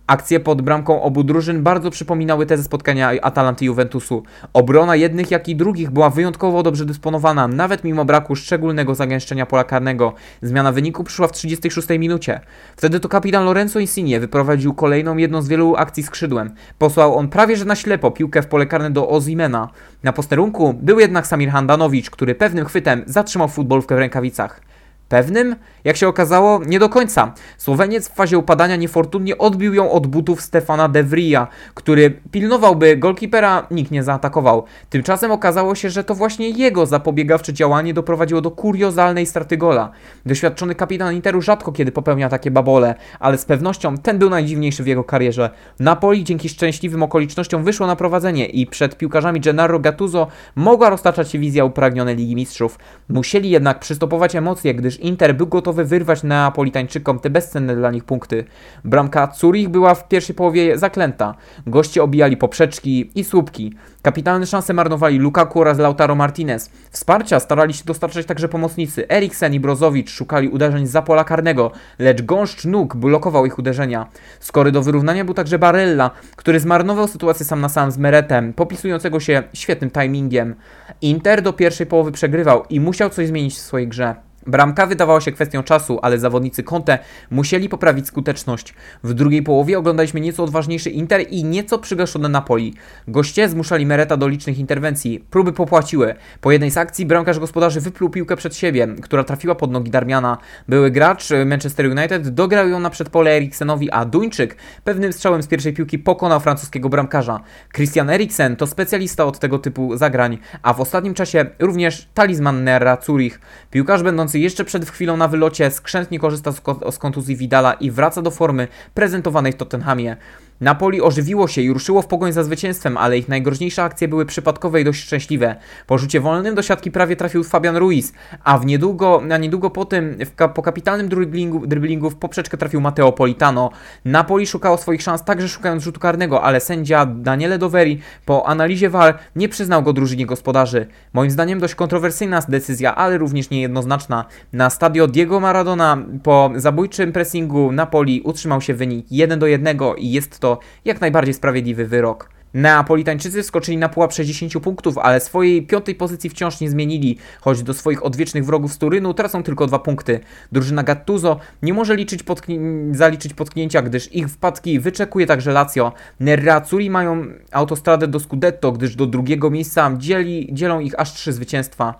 Akcje pod bramką obu drużyn bardzo przypominały te ze spotkania Atalanty i Juventusu. Obrona jednych jak i drugich była wyjątkowo dobrze dysponowana, nawet mimo braku szczególnego zagęszczenia pola karnego. Zmiana wyniku przyszła w trzydziestej szóstej minucie. Wtedy to kapitan Lorenzo Insigne wyprowadził kolejną jedną z wielu akcji skrzydłem. Posłał on prawie że na ślepo piłkę w pole karne do Osimena. Na posterunku był jednak Samir Handanović, który pewnym chwytem zatrzymał futbolówkę w rękawicach. Pewnym? Jak się okazało, nie do końca. Słoweniec w fazie upadania niefortunnie odbił ją od butów Stefana De Vrija, który pilnowałby golkipera, nikt nie zaatakował. Tymczasem okazało się, że to właśnie jego zapobiegawcze działanie doprowadziło do kuriozalnej straty gola. Doświadczony kapitan Interu rzadko kiedy popełnia takie babole, ale z pewnością ten był najdziwniejszy w jego karierze. Napoli dzięki szczęśliwym okolicznościom wyszło na prowadzenie i przed piłkarzami Gennaro Gattuso mogła roztaczać się wizja upragnionej Ligi Mistrzów. Musieli jednak przystopować emocje, gdyż Inter był gotowy wyrwać Neapolitańczykom te bezcenne dla nich punkty. Bramka Zurich była w pierwszej połowie zaklęta. Goście obijali poprzeczki i słupki. Kapitalne szanse marnowali Lukaku oraz Lautaro Martinez. Wsparcia starali się dostarczać także pomocnicy. Eriksen i Brozović szukali uderzeń za pola karnego, lecz gąszcz nóg blokował ich uderzenia. Skory do wyrównania był także Barella, który zmarnował sytuację sam na sam z Meretem, popisującego się świetnym timingiem. Inter do pierwszej połowy przegrywał i musiał coś zmienić w swojej grze. Bramka wydawała się kwestią czasu, ale zawodnicy Conte musieli poprawić skuteczność. W drugiej połowie oglądaliśmy nieco odważniejszy Inter i nieco przygaszone Napoli. Goście zmuszali Mereta do licznych interwencji. Próby popłaciły. Po jednej z akcji bramkarz gospodarzy wypluł piłkę przed siebie, która trafiła pod nogi Darmiana. Były gracz Manchester United dograł ją na przedpole Eriksenowi, a Duńczyk pewnym strzałem z pierwszej piłki pokonał francuskiego bramkarza. Christian Eriksen to specjalista od tego typu zagrań, a w ostatnim czasie również talizman Nera Zurich. Piłkarz będący jeszcze przed chwilą na wylocie skrzętnie korzysta z kontuzji Vidala i wraca do formy prezentowanej w Tottenhamie. Napoli ożywiło się i ruszyło w pogoń za zwycięstwem, ale ich najgroźniejsze akcje były przypadkowe i dość szczęśliwe. Po rzucie wolnym do siatki prawie trafił Fabian Ruiz, a w niedługo, a niedługo po tym w, po kapitalnym dryblingu, dryblingu w poprzeczkę trafił Matteo Politano. Napoli szukało swoich szans także szukając rzutu karnego, ale sędzia Daniele Doveri po analizie V A R nie przyznał go drużynie gospodarzy. Moim zdaniem dość kontrowersyjna decyzja, ale również niejednoznaczna. Na Stadio Diego Maradona po zabójczym pressingu Napoli utrzymał się wynik jeden do jednego i jest to jak najbardziej sprawiedliwy wyrok. Neapolitańczycy wskoczyli na pułap sześćdziesięciu punktów, ale swojej piątej pozycji wciąż nie zmienili, choć do swoich odwiecznych wrogów z Turynu tracą tylko dwa punkty. Drużyna Gattuso nie może liczyć potkni- zaliczyć potknięcia, gdyż ich wpadki wyczekuje także Lazio. Nerazzurri mają autostradę do Scudetto, gdyż do drugiego miejsca dzieli, dzielą ich aż trzy zwycięstwa.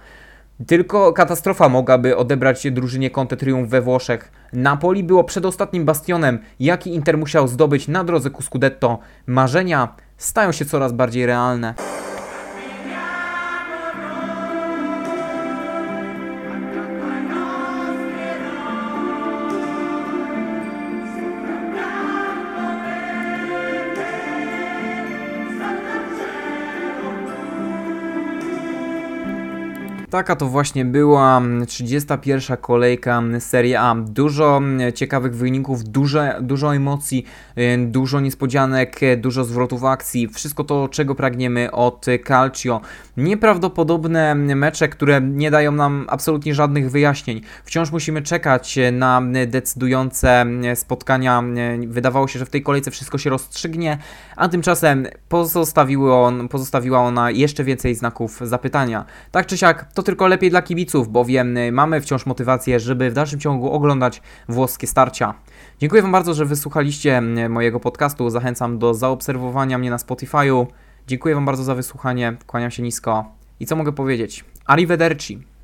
Tylko katastrofa mogłaby odebrać drużynie Conte triumf we Włoszech. Napoli było przedostatnim bastionem, jaki Inter musiał zdobyć na drodze ku Scudetto. Marzenia stają się coraz bardziej realne. Taka to właśnie była trzydziesta pierwsza kolejka Serie A. Dużo ciekawych wyników, duże, dużo emocji, dużo niespodzianek, dużo zwrotów akcji. Wszystko to, czego pragniemy od Calcio. Nieprawdopodobne mecze, które nie dają nam absolutnie żadnych wyjaśnień. Wciąż musimy czekać na decydujące spotkania. Wydawało się, że w tej kolejce wszystko się rozstrzygnie, a tymczasem pozostawiło, pozostawiła ona jeszcze więcej znaków zapytania. Tak czy siak, to tylko lepiej dla kibiców, bowiem mamy wciąż motywację, żeby w dalszym ciągu oglądać włoskie starcia. Dziękuję Wam bardzo, że wysłuchaliście mojego podcastu. Zachęcam do zaobserwowania mnie na Spotify'u. Dziękuję Wam bardzo za wysłuchanie. Kłaniam się nisko. I co mogę powiedzieć? Arrivederci!